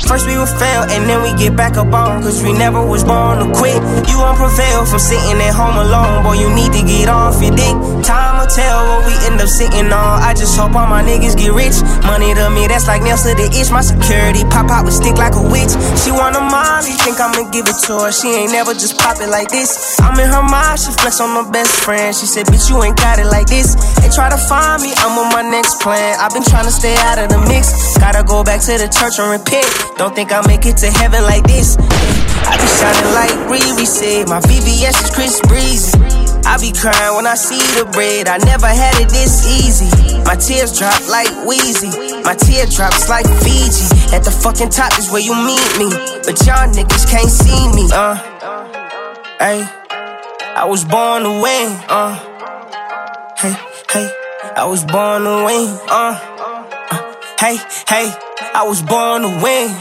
First we would fail, and then we get back up on. Cause we never was born to quit. You won't prevail from sitting at home alone. Boy, you need to get off your dick. Time will tell what we end up sitting on. I just hope all my niggas get rich. Money to me, that's like nails to the itch. My security pop out with stick like a witch. She want a mommy, think I'ma give it to her. She ain't never just pop it like this. I'm in her mind, she flex on my best friend. She said, bitch, you ain't got it like this. They try to find me, I'm on my next plan. I've been trying to stay out of the mix. Gotta go back to the church and repent. Don't think I'll make it to heaven like this. I be shining like real. We said my V V S is Chris Breezy. I be crying when I see the bread. I never had it this easy. My tears drop like Wheezy. My tear drops like Fiji. At the fucking top is where you meet me. But y'all niggas can't see me. Uh, hey, I was born to win. Uh, hey, hey, I was born to win. Uh, uh hey, hey, I was born to win.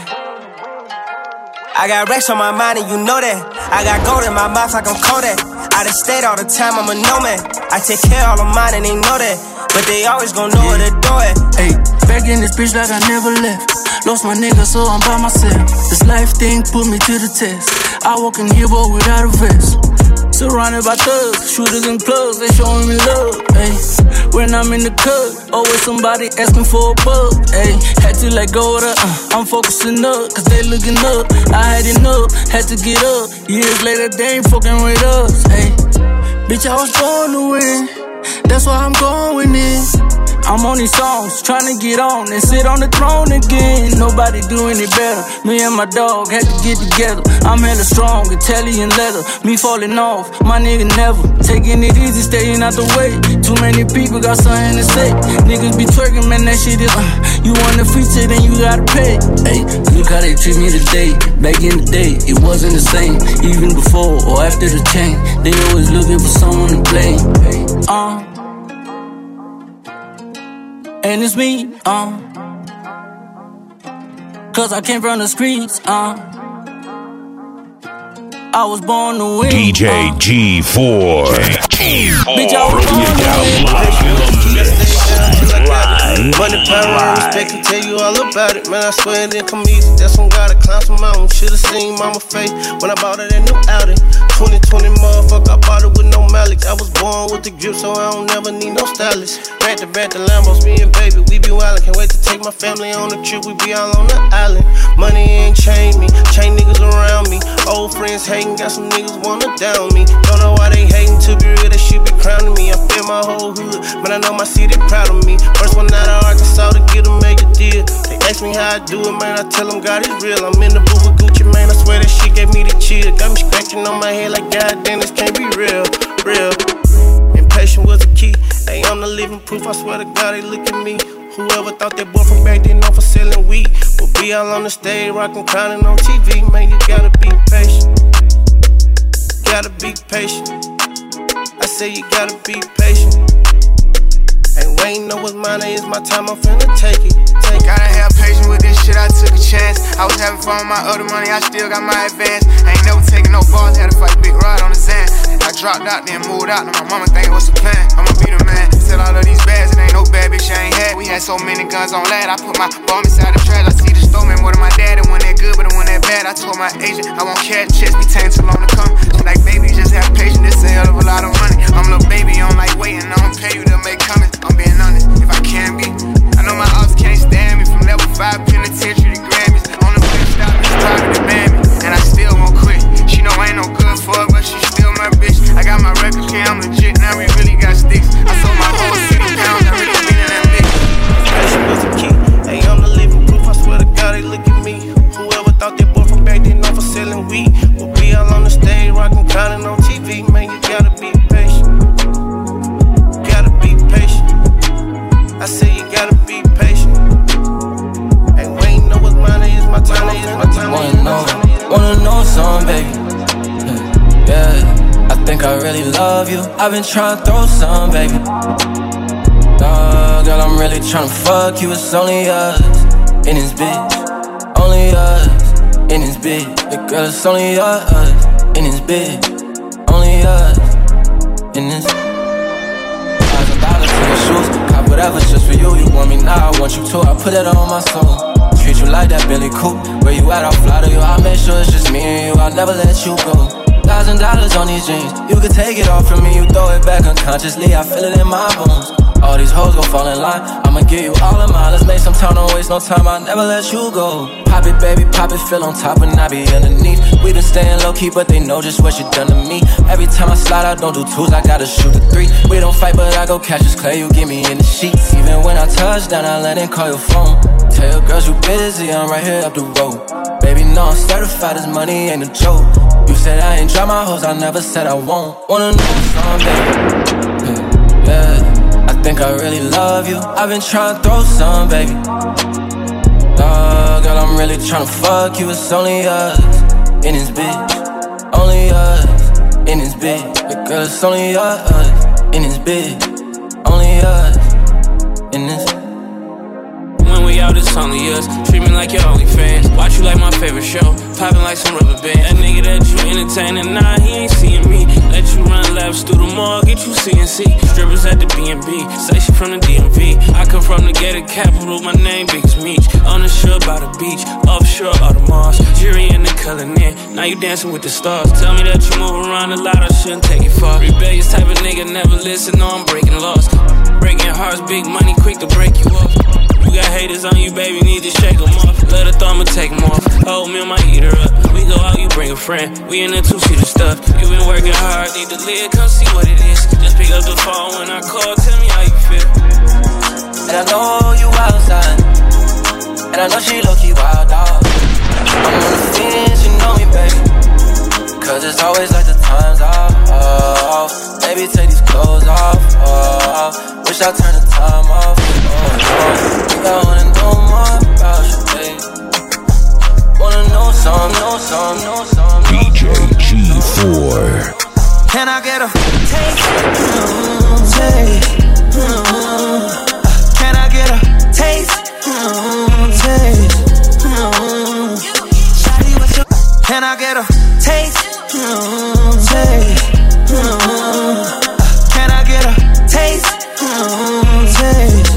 I got racks on my mind and you know that. I got gold in my mouth like I'm Kodak. I done stayed all the time, I'm a nomad. I take care of all of mine and they know that. But they always gon' know where to do it. Hey, back in this bitch like I never left. Lost my nigga so I'm by myself. This life thing put me to the test. I walk in here but without a vest. Surrounded by thugs, shooters and plugs, they showing me love. Hey, when I'm in the club, always somebody asking for a bug. Hey, had to let go of the uh, I'm focusing up, cause they looking up. I had enough, had to get up. Years later they ain't fucking with us. Hey, bitch I was born to win. That's why I'm going in. I'm on these songs, trying to get on and sit on the throne again. Nobody doing it better. Me and my dog had to get together. I'm hella strong, Italian leather. Me falling off, my nigga never. Taking it easy, staying out the way. Too many people got something to say. Niggas be twerking, man, that shit is uh, you want a feature, then you gotta pay. Hey, look how they treat me today. Back in the day, it wasn't the same. Even before or after the change, they always looking for someone to blame. Hey, uh and it's me, uh cause I came from the streets, uh I was born to win. D J uh. G four. G four. Bitch, I was born to win. Money, power, and respect, can tell you all about it. Man, I swear it didn't come easy. That's when God climbed some mountain. Should've seen mama face when I bought her that new outing. twenty twenty motherfucker, I bought it with no malice. I was born with the grip, so I don't never need no stylist. Back to back to Lambos, me and baby, we be wildin'. Can't wait to take my family on a trip, we be all on the island. Money ain't changed me, chain niggas around me. Old friends hatin', got some niggas wanna down me. Don't know why they hatin', to be real, that shit be crowning me. I feel my whole hood, but I know my city proud of me. First one out of Arkansas to get a major deal. They ask me how I do it, man, I tell them God is real. I'm in the booth with Gucci, man, I swear that shit gave me the chill. Got me scratching on my head like God damn, this can't be real, real. Impatient was the key. Hey, I'm the living proof, I swear to God, they look at me. Whoever thought that boy from back then off for selling weed will be all on the stage, rockin' crowning on T V. Man, you gotta be patient. Gotta be patient. I say you gotta be patient. Ain't waiting on what's mine, it's my time, I'm finna take it. Take it. Gotta have patience with this shit, I took a chance. I was having fun with my other money, I still got my advance. I ain't never taking no balls, had to fight big rod on the Zan. I dropped out, then moved out, and my mama think what's the plan? I'ma be the man. Sell all of these bags, it ain't no bad bitch I ain't had. We had so many guns on lad. I put my bomb inside the trash. I see the snowman more than my dad. And one that good, but the one that bad. I told my agent I won't care. Checks be taking too long to come. She like, baby, just have patience. It's a hell of a lot of money. I'm a little baby, I don't like waiting. I don't pay you to make comments. I'm being honest, if I can be. I know my ops can't stand me. From level five penitentiary to Grammys. On the flip stop, it's time to ban me. And I still won't quit. She know I ain't no good for her, but she still my bitch. I got my record here, I'm legit. Now we really got sticks. I sold my whole city pounds, I really been in that bitch. Hey, I'm the living proof, I swear to God, they look at me. Whoever thought that boy from back then off for selling weed will be all on the stage, rocking, counting on T V. Man, you gotta be patient. You gotta be patient. I say you gotta be patient. Hey, we ain't know what's mine is, my time is, my time is, my time is. Wanna know something, baby? Yeah, I think I really love you. I've been trying to throw some, baby. Nah, girl, I'm really tryna fuck you. It's only us in this bitch. Only us in this bitch. Like, girl, it's only us in this bitch. Only us in this. Thousand dollars for your shoes. Cop whatever just for you. You want me now, I want you too. I put it on my soul. Treat you like that Billy Coop. Where you at, I'll fly to you. I'll make sure it's just me and you. I'll never let you go. Thousand dollars on these jeans. You can take it off from me. You throw it back unconsciously. I feel it in my bones. All these hoes gon' fall in line. I'ma give you all of mine. Let's make some time, don't waste no time. I'll never let you go. Pop it, baby, pop it, feel on top and I be underneath. We been staying low-key, but they know just what you done to me. Every time I slide, I don't do twos, I gotta shoot a three. We don't fight, but I go catch this clay, you get me in the sheets. Even when I touch down, I let and call your phone. Tell your girls you busy, I'm right here up the road. Baby, no, I'm certified, this money ain't a joke. You said I ain't drop my hoes, I never said I won't. Wanna know something, baby? Yeah, yeah. I think I really love you. I've been trying to throw some, baby. Nah, girl, I'm really tryna fuck you. It's only us in this bitch. Only us in this bitch. Like, girl, it's only us in this bitch. Only us in this. When we out, it's only us. Treat me like your only fans. Watch you like my favorite show. Popping like some rubber band. That nigga that you entertaining, nah, he ain't seeing me. Let you run laps through the mall, get you C N C. Strippers at the B and B, say she from the D M V. I come from the gated capital, my name Biggest Meech. Unsure by the beach, offshore or the Mars. Jury in the color net, now you dancing with the stars. Tell me that you move around a lot, I shouldn't take it far. Rebellious type of nigga, never listen, no, I'm breaking laws. Breaking hearts, big money, quick to break you up. You got haters on you, baby, need to shake them off. Let a thumb and take them off. Hold me and my eater up. We go out, you bring a friend. We in the two-seater stuff. You been working hard, need to live, come see what it is. Just pick up the phone when I call, tell me how you feel. And I know you outside. And I know she low-key wild out. I'm on the fence, you know me, baby. Cause it's always like the time's off, oh. Baby, take these clothes off, oh. Wish I turned the time off, oh, oh. I wanna know more about you, babe. Wanna know some, know some, know some. D J G four. Can I get a taste? Mm-hmm, taste. Mm-hmm. Can I get a taste? Mm-hmm, taste. Mm-hmm. Shawty, what's your? Can I get a taste? Mm-hmm, taste. Mm-hmm. Can I get a taste? Mm-hmm, taste.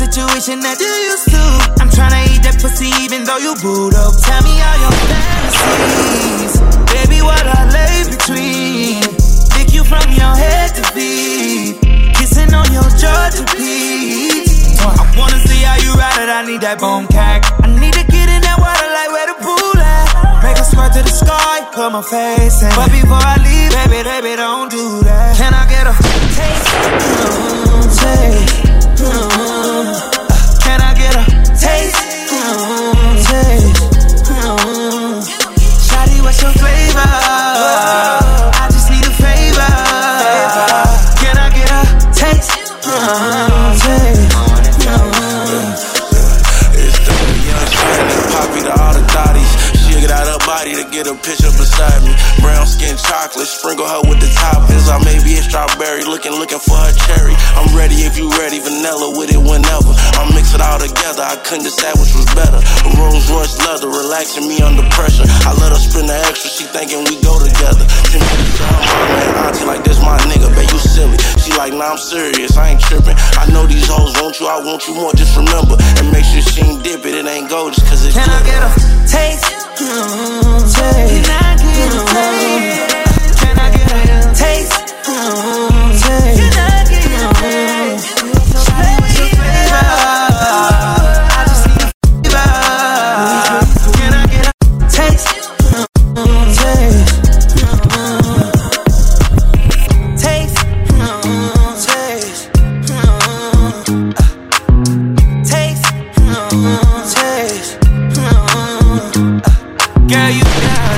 Situation that you used to. I'm tryna eat that pussy even though you booed up. Tell me all your fantasies, baby, what I lay between. Pick you from your head to feet, kissing on your Georgia peach. I wanna see how you ride it, I need that bone cack. I need to get in that water like where the pool at. Make a squirt to the sky, put my face in. But before I leave, baby, baby, don't do that. Can I get a taste? Mm-hmm, taste. Mm-hmm. Can I get a taste? Mm-hmm, taste. Mm-hmm. Shawty, what's your flavor? I just need a favor. Can I get a taste? Mm-hmm, taste. Mm-hmm. It's the young Spanish poppy to all the thotties. She'll get out her body to get a picture beside me. Brown skin chocolate, sprinkle her with the toppings. cherry, looking, looking for a cherry. I'm ready if you ready, vanilla with it whenever. I mix it all together, I couldn't decide which was better. Rolls Royce leather, relaxing me under pressure. I let her spend the extra, she thinking we go together. Ten minutes to her mom, man, auntie like this my nigga, babe, you silly. She like, nah, I'm serious, I ain't tripping. I know these hoes want you, I want you more, just remember. And make sure she ain't dip it, it ain't gold just cause it's Can different. I get a taste? Mm-hmm. Taste. Can I get a taste? Can I get a taste? Mm-hmm. Taste. Can I get a taste? I just need a flavor. Can I get a taste? Mm-hmm. Taste. Mm-hmm. Taste. Mm-hmm. Taste. Mm-hmm. Taste. Mm-hmm. Taste. Mm-hmm. Girl, you down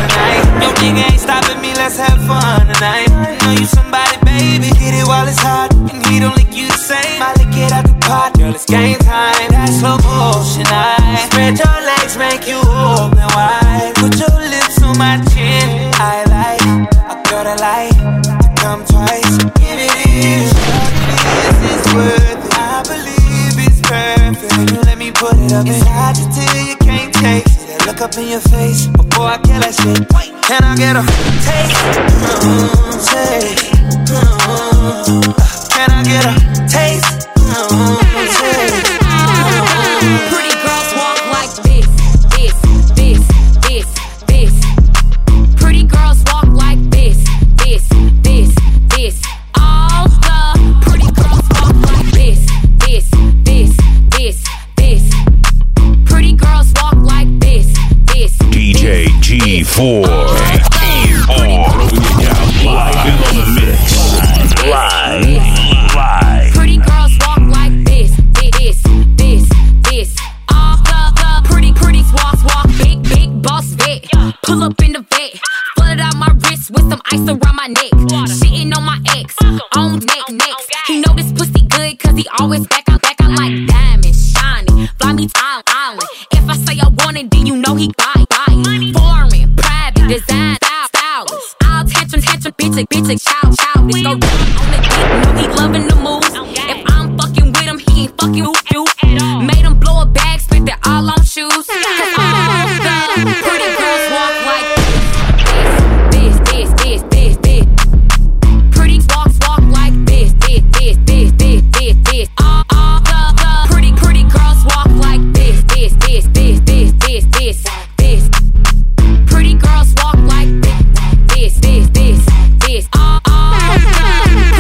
tonight? Your nigga ain't stopping me. Let's have fun tonight. Know you somebody, baby. Hit it while it's hot, and he don't lick you the same. I lick it out the pot, girl. It's game time. That's slow motion. I spread your legs, make you open wide. Put your lips on my chin. I like a girl that like to come twice. If it is, if it is, it's worth it. I believe it's perfect. When you let me put it up inside you till you can't take it. Look up in your face before I kill that shit. Wait, can I get a taste? Mm-hmm, taste. Mm-hmm. Can I get a taste? Mm-hmm, taste. Mm-hmm. Pretty girls walk like this, this, this, this, this. Pretty girls walk like this, this, this, this. All the pretty girls walk like this, this, this, this, this. Pretty girls walk like this. D J G four. G four. We get down live in the mix. Live. Live. Pretty girls walk like this. This, this, this. All the, the pretty, pretty walk, walk. Big, big boss vet. Pull up in the vet. Flooded out my wrist with some ice around my neck. Shitting on my ex. On neck, necks. He know this pussy good cause he always back out, back out like diamonds. Shining. Fly me down, island. If I say I want it, then you know he buy. Foreign, private, design, style, stylish. I'll tantrum, tantrum, bitch, a bitch, a child, child. This go on the dick, no, he loving the moves. If I'm fucking with him, he ain't fucking with you. Made him blow a bag, spent it all on shoes. Cause all the pretty girls walk like this, this, this, this, this, this. Pretty walks walk like this, this, this, this, this, this, this. All, all the, the pretty, pretty girls walk like this, this, this, this, this, this, this. Pretty girls walk like this, this, this, this. Oh, oh,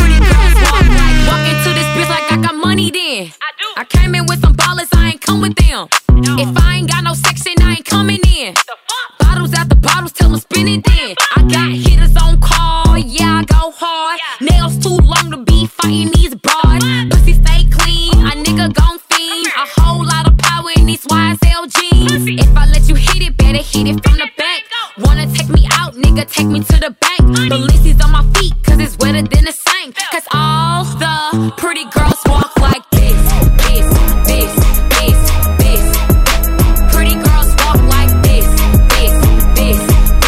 pretty girls walk like. Walk into this bitch like I got money then. I do. I came in with some ballers, I ain't come with them. No. If I ain't got no section, I ain't coming in. The fuck? Bottles after bottles till I'm spinning then. I got hitters on call, yeah, I go hard. Yeah. Nails too long to be fighting these broads. Pussy stay clean, a nigga gon' fiend. A whole lot of power in these Y S L jeans. If I let you hit it, better hit it from the back. Wanna take me out, nigga, take me to the bank. Balenci's on my feet, cause it's wetter than the sink. Cause all the pretty girls walk like this. This, this, this, this. Pretty girls walk like this. This, this,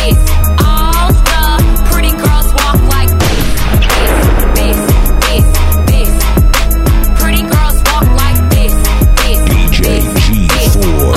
this. All the pretty girls walk like this. This, this, this, this. Pretty girls walk like this. This, this, this. All,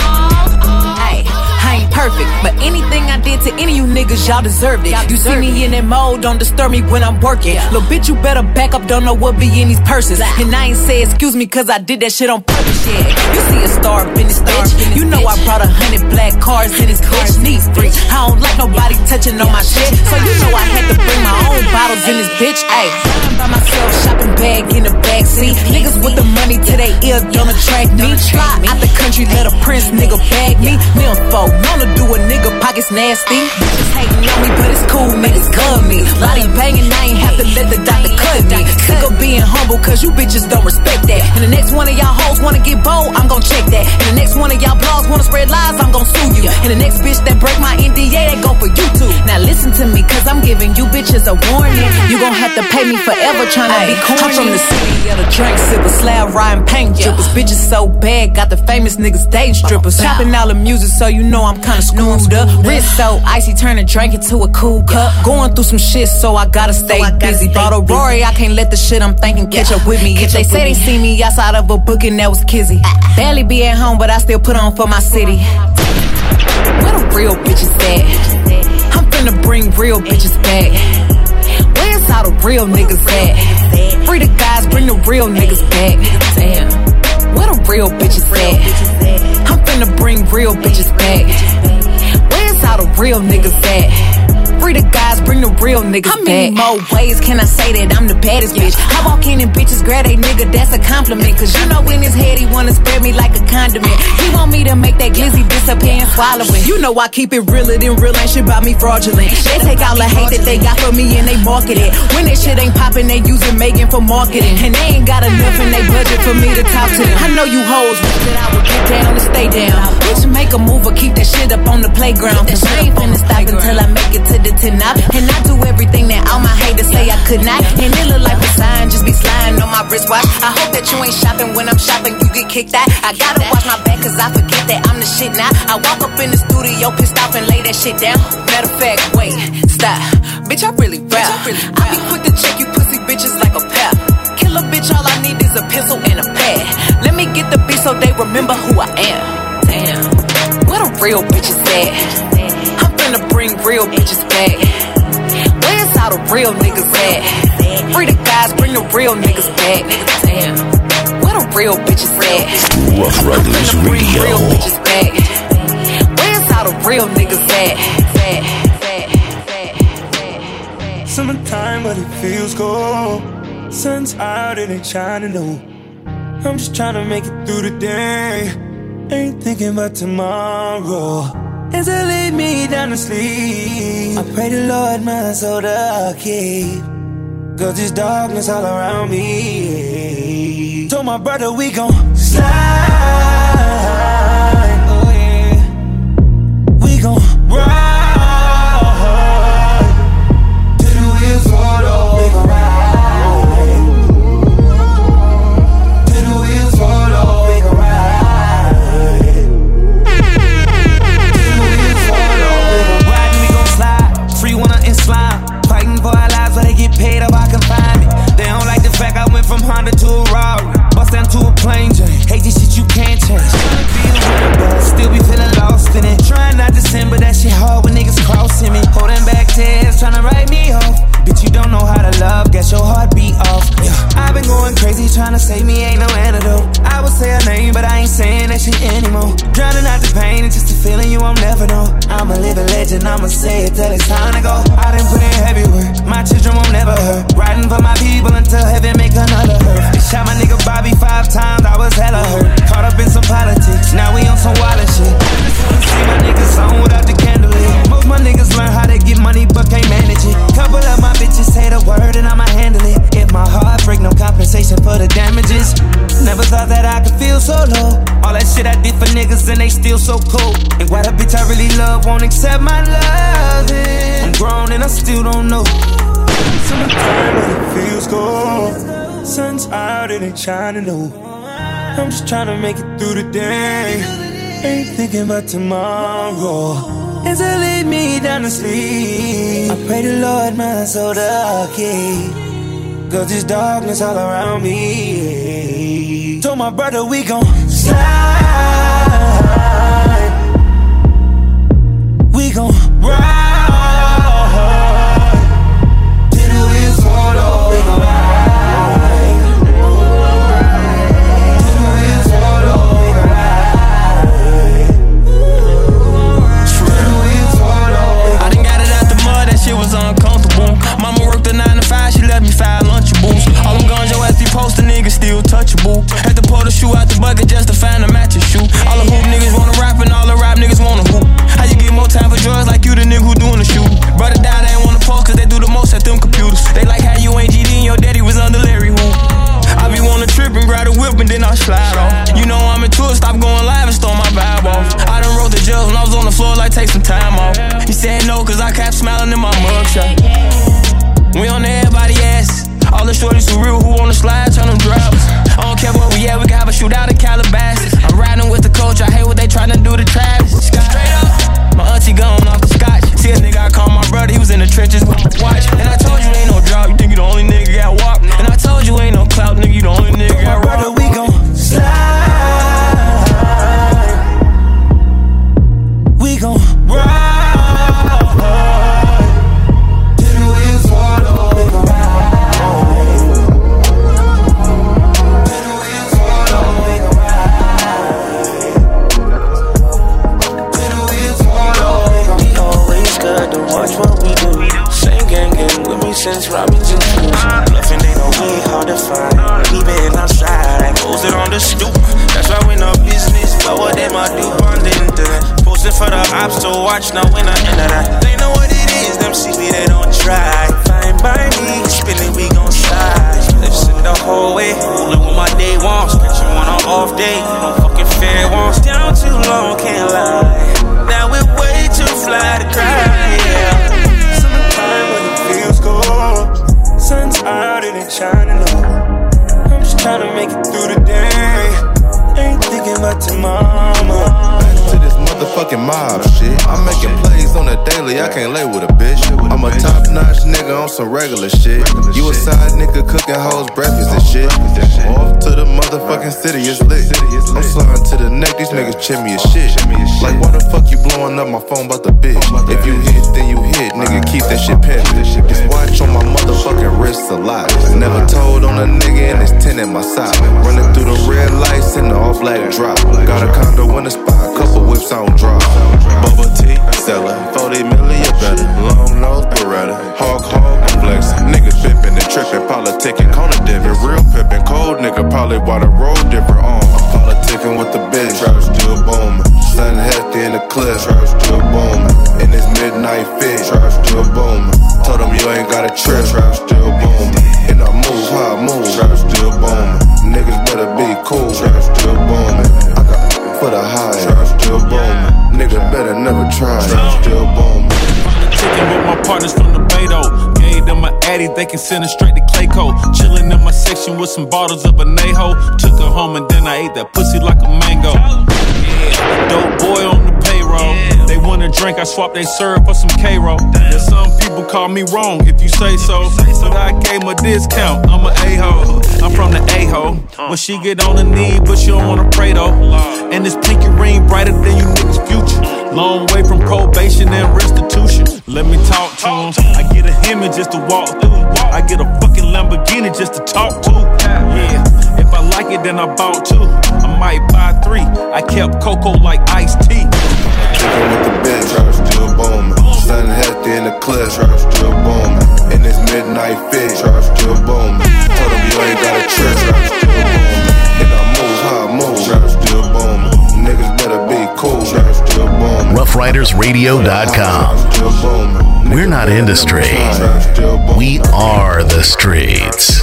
all, all. Hey, I ain't perfect, but anything I did to any of you niggas, y'all deserved it. Y'all you deserve see me it. In that mode, don't disturb me when I'm working. Yeah. Little bitch, you better back up, don't know what be in these purses. Yeah. And I ain't say excuse me, cause I did that shit on purpose, yeah. You see a star up in this bitch. You know bitch. I brought a hundred black cars in this bitch. Knees free. I don't like nobody touching on my shit. So you know I had to bring my own bottles in this bitch, ayy. I'm by myself, shopping bag in the backseat. Niggas with the money to their ear don't attract me. Fly out the country, let a prince nigga bag me. Nympho, wanna do a nigga pockets nasty. Bitches hating on me, but it's cool, niggas love me. Body banging, I ain't have to let the doctor cut me. Sick of being humble, cause you bitches don't respect that. And the next one of y'all hoes wanna get bold, I'm gon' check that. And the next one of y'all blogs wanna spread lies, I'm gon' sue you. And the next bitch that break my N D A, that go for you too. Now listen to to me, cause I'm giving you bitches a warning. You gon' have to pay me forever tryna be corny. I'm from the city of the drink sippers, slab riding paint drippers. Yeah. Bitches so bad, got the famous niggas dating strippers. Chopping all the music, so you know I'm kinda screwed up. Wrist so icy, turn a drink into a cool cup. Going through some shit, so I gotta stay busy. Bought a Rory, I can't let the shit I'm thinking catch up with me. If they say they see me outside of a book and that was kizzy. Barely be at home, but I still put on for my city. Where the real bitches at? I'm finna bring real bitches back. Where's all the real niggas at? Free the guys, bring the real niggas back. Damn. Where the real bitches at? I'm finna bring real bitches back. Where's all the real niggas at? Free the guys, bring the real niggas back. How many more ways can I say that I'm the baddest bitch? I walk in and bitches grab they nigga, that's a compliment. Cause you know in his head he wanna spread me like a condiment. He want me to make that glizzy disappear and swallow it. You know I keep it realer than real, ain't shit about me fraudulent. They take all the hate that they got for me and they market it. When that shit ain't poppin', they using Megan for marketing. And they ain't got enough in they budget for me to talk to them. I know you hoes wish that I would get down and stay down. Bitch, make a move or keep that shit up on the playground. Cause I ain't finna stop until I make it to the Up. And I do everything that all my haters say I could not. And it look like a sign, just be sliding on my wristwatch. I hope that you ain't shopping when I'm shopping, you get kicked out. I gotta watch my back cause I forget that I'm the shit now. I walk up in the studio pissed off and lay that shit down. Matter of fact, wait, stop. Bitch, I really rap. I, really I be quick to check you pussy bitches like a pep. Kill a bitch, all I need is a pencil and a pad. Let me get the beat so they remember who I am. Damn, where the real bitches at? To bring real bitches back. Where's all the real niggas at? Free the guys, bring the real niggas back. Damn, where the real bitches at? Rough Riders Radio. Real bitches back. Where's all the real niggas at? Summertime, but it feels cold. Sun's out and ain't shining no. I'm just trying to make it through the day. Ain't thinking about tomorrow. As I lay me down to sleep, I pray the Lord my soul to keep, cause there's darkness all around me. Told my brother we gon' slide, oh yeah. We gon' ride till the wheels fall off. We gon' ride till the wheels fall off. We gon' ride. Paid up, I can find it. They don't like the fact I went from Honda to a Rari, bust down to a plane train. Hate this shit you can't change. Tryna be a winner, but still be feeling lost in it. Trying not to sin, but that shit hard when niggas crossing me. Holding back tears, tryna write me off. Bitch, you don't know how to love, guess your heart beat off. Yeah. I've been going crazy, tryna save me, ain't no antidote. I would say her name, but I ain't saying that shit anymore. Drowning out the pain, it's just a feeling you won't never know. I'm a living legend, I'ma say it till it's time to go. I done put in heavy work, my children won't never hurt. Riding for my people until heaven make another hurt. They shot my nigga Bobby five times, I was hella hurt. Caught up in some politics, now we on some wild shit. I just wanna see my niggas on without the candlelit. Most my niggas learn how to get money but can't manage it. Couple of my bitches say the word and I'ma handle it. If my heart break, no compensation for the damages. Never thought that I could feel so low. All that shit I did for niggas and they still so cold. And why the bitch I really love won't accept my love? I'm grown and I still don't know. Summertime but it feels cold. Sun's out and ain't shining no. I'm just trying to make it through the day. Ain't thinking about tomorrow. As I lay me down to sleep, I pray the Lord my soul to keep, cause there's darkness all around me. Told my brother we gon' slide, we gon' ride till the wheels fall off. We gon' ride. Let me five lunchables. All them guns your ass be postin', niggas still touchable. Had to pull the shoe out the bucket just to find a matching shoe. All the hoop niggas wanna rap and all the rap niggas wanna hoop. How you get more time for drugs like you the nigga who doing the shooting? Brother die, they ain't wanna post cause they do the most at them computers. They like how you ain't G D and your daddy was under Larry Hoop. I be wanna trip trippin', grab the whip and then I slide off. You know I'm into it, stop going live and stole my vibe off. I done wrote the jails when I was on the floor, like take some time off. You said no cause I kept smiling in my mugshot. We on everybody ass. All the shorties who real, who on the slide, turn them drops. I don't care where we at, we can have a shootout in Calabasas. I'm riding with the coach, I hate what they tryna do to Travis. Straight up, my auntie gone off the scotch. See a nigga, I called my brother, he was in the trenches with my watch. And I told you ain't no drop, you think you the only nigga got walked. And I told you ain't no clout, nigga, you the only nigga got robbed. My brother, we gon' slide. We gon' ride. Since Robin's in school, nothing ain't no way hard to find. We been outside, I posted on the stoop. That's why we no business, lower than my DuPont didn't do that. Posted for the ops to watch, now when I enter that. They know what it is, them C B they don't try. Fine by me, spinning we gon' slide. Lips in the hallway, look what my day wants. Bitch, you want an off day, no fucking fair wants. Down too long, can't lie. Now we're way too fly to cry, yeah. Sun's out, it ain't shining up. I'm just trying to make it through the day. Ain't thinking about tomorrow. Back to this motherfucking mob shit. I'm making plays on the daily, I can't lay with a bitch. I'm a top-notch nigga on some regular shit. You a side nigga cooking hoes breakfast and shit. Off to the motherfucking city, it's lit. I'm sliding to the neck, these niggas chip me as shit. Like why the fuck you blowing up my phone about the bitch? If you hit, then you hit, nigga, keep that shit pimpin'. This watch on my motherfucking wrist a lot. Never told on a nigga and it's ten in my side. Running through the red lights and the all-black drop. Got a condo in the spot, couple whips on drop. Bubble tea, seller, forty million better. Long nose, Beretta, hog, hog, and flexin'. Niggas bippin' and trippin', politickin', corner dippin'. Real pippin', cold nigga, probably why the road different on. I'm politickin' with the bitch, trap still boomin'. Sun hefty in the clip, trap still boomin'. In this midnight fit, trap still boomin'. Told them you ain't got a trip, trap still boomin'. And I move how I move, trap still boomin'. Niggas better be cool, trap still boomin'. I got for the high, trap still boomin'. Nigga better never try, trap still boomin'. Chicken with my partners from the Bay though. Gave them my addy, they can send it straight to Clayco. Chillin' in my section with some bottles of Anejo. Took her home and then I ate that pussy like a mango. Yeah, dope boy on the payroll. Yeah. They want a drink, I swap they syrup for some K-Roll. Yeah, some people call me wrong if you say so. But I gave my discount, I'm an a-hole. I'm from the a-hole. When she get on her knee, but she don't wanna pray though. And this pinky ring brighter than you niggas' future. Long way from probation and restitution. Let me talk to him. I get a Hemi just to walk through. I get a fucking Lamborghini just to talk to. Yeah, if I like it, then I bought two. I might buy three. I kept cocoa like iced tea. Kicking with the bitch, trap still boomin'. Sun hefty in the clip, trap still boomin'. In this midnight fit, trap still boomin'. Told him you ain't got a trip, trap still boomin'. And I move how I move, trap still boomin'. Niggas better be cool, trap still boomin'. rough riders radio dot com. We're not industry. We are the streets.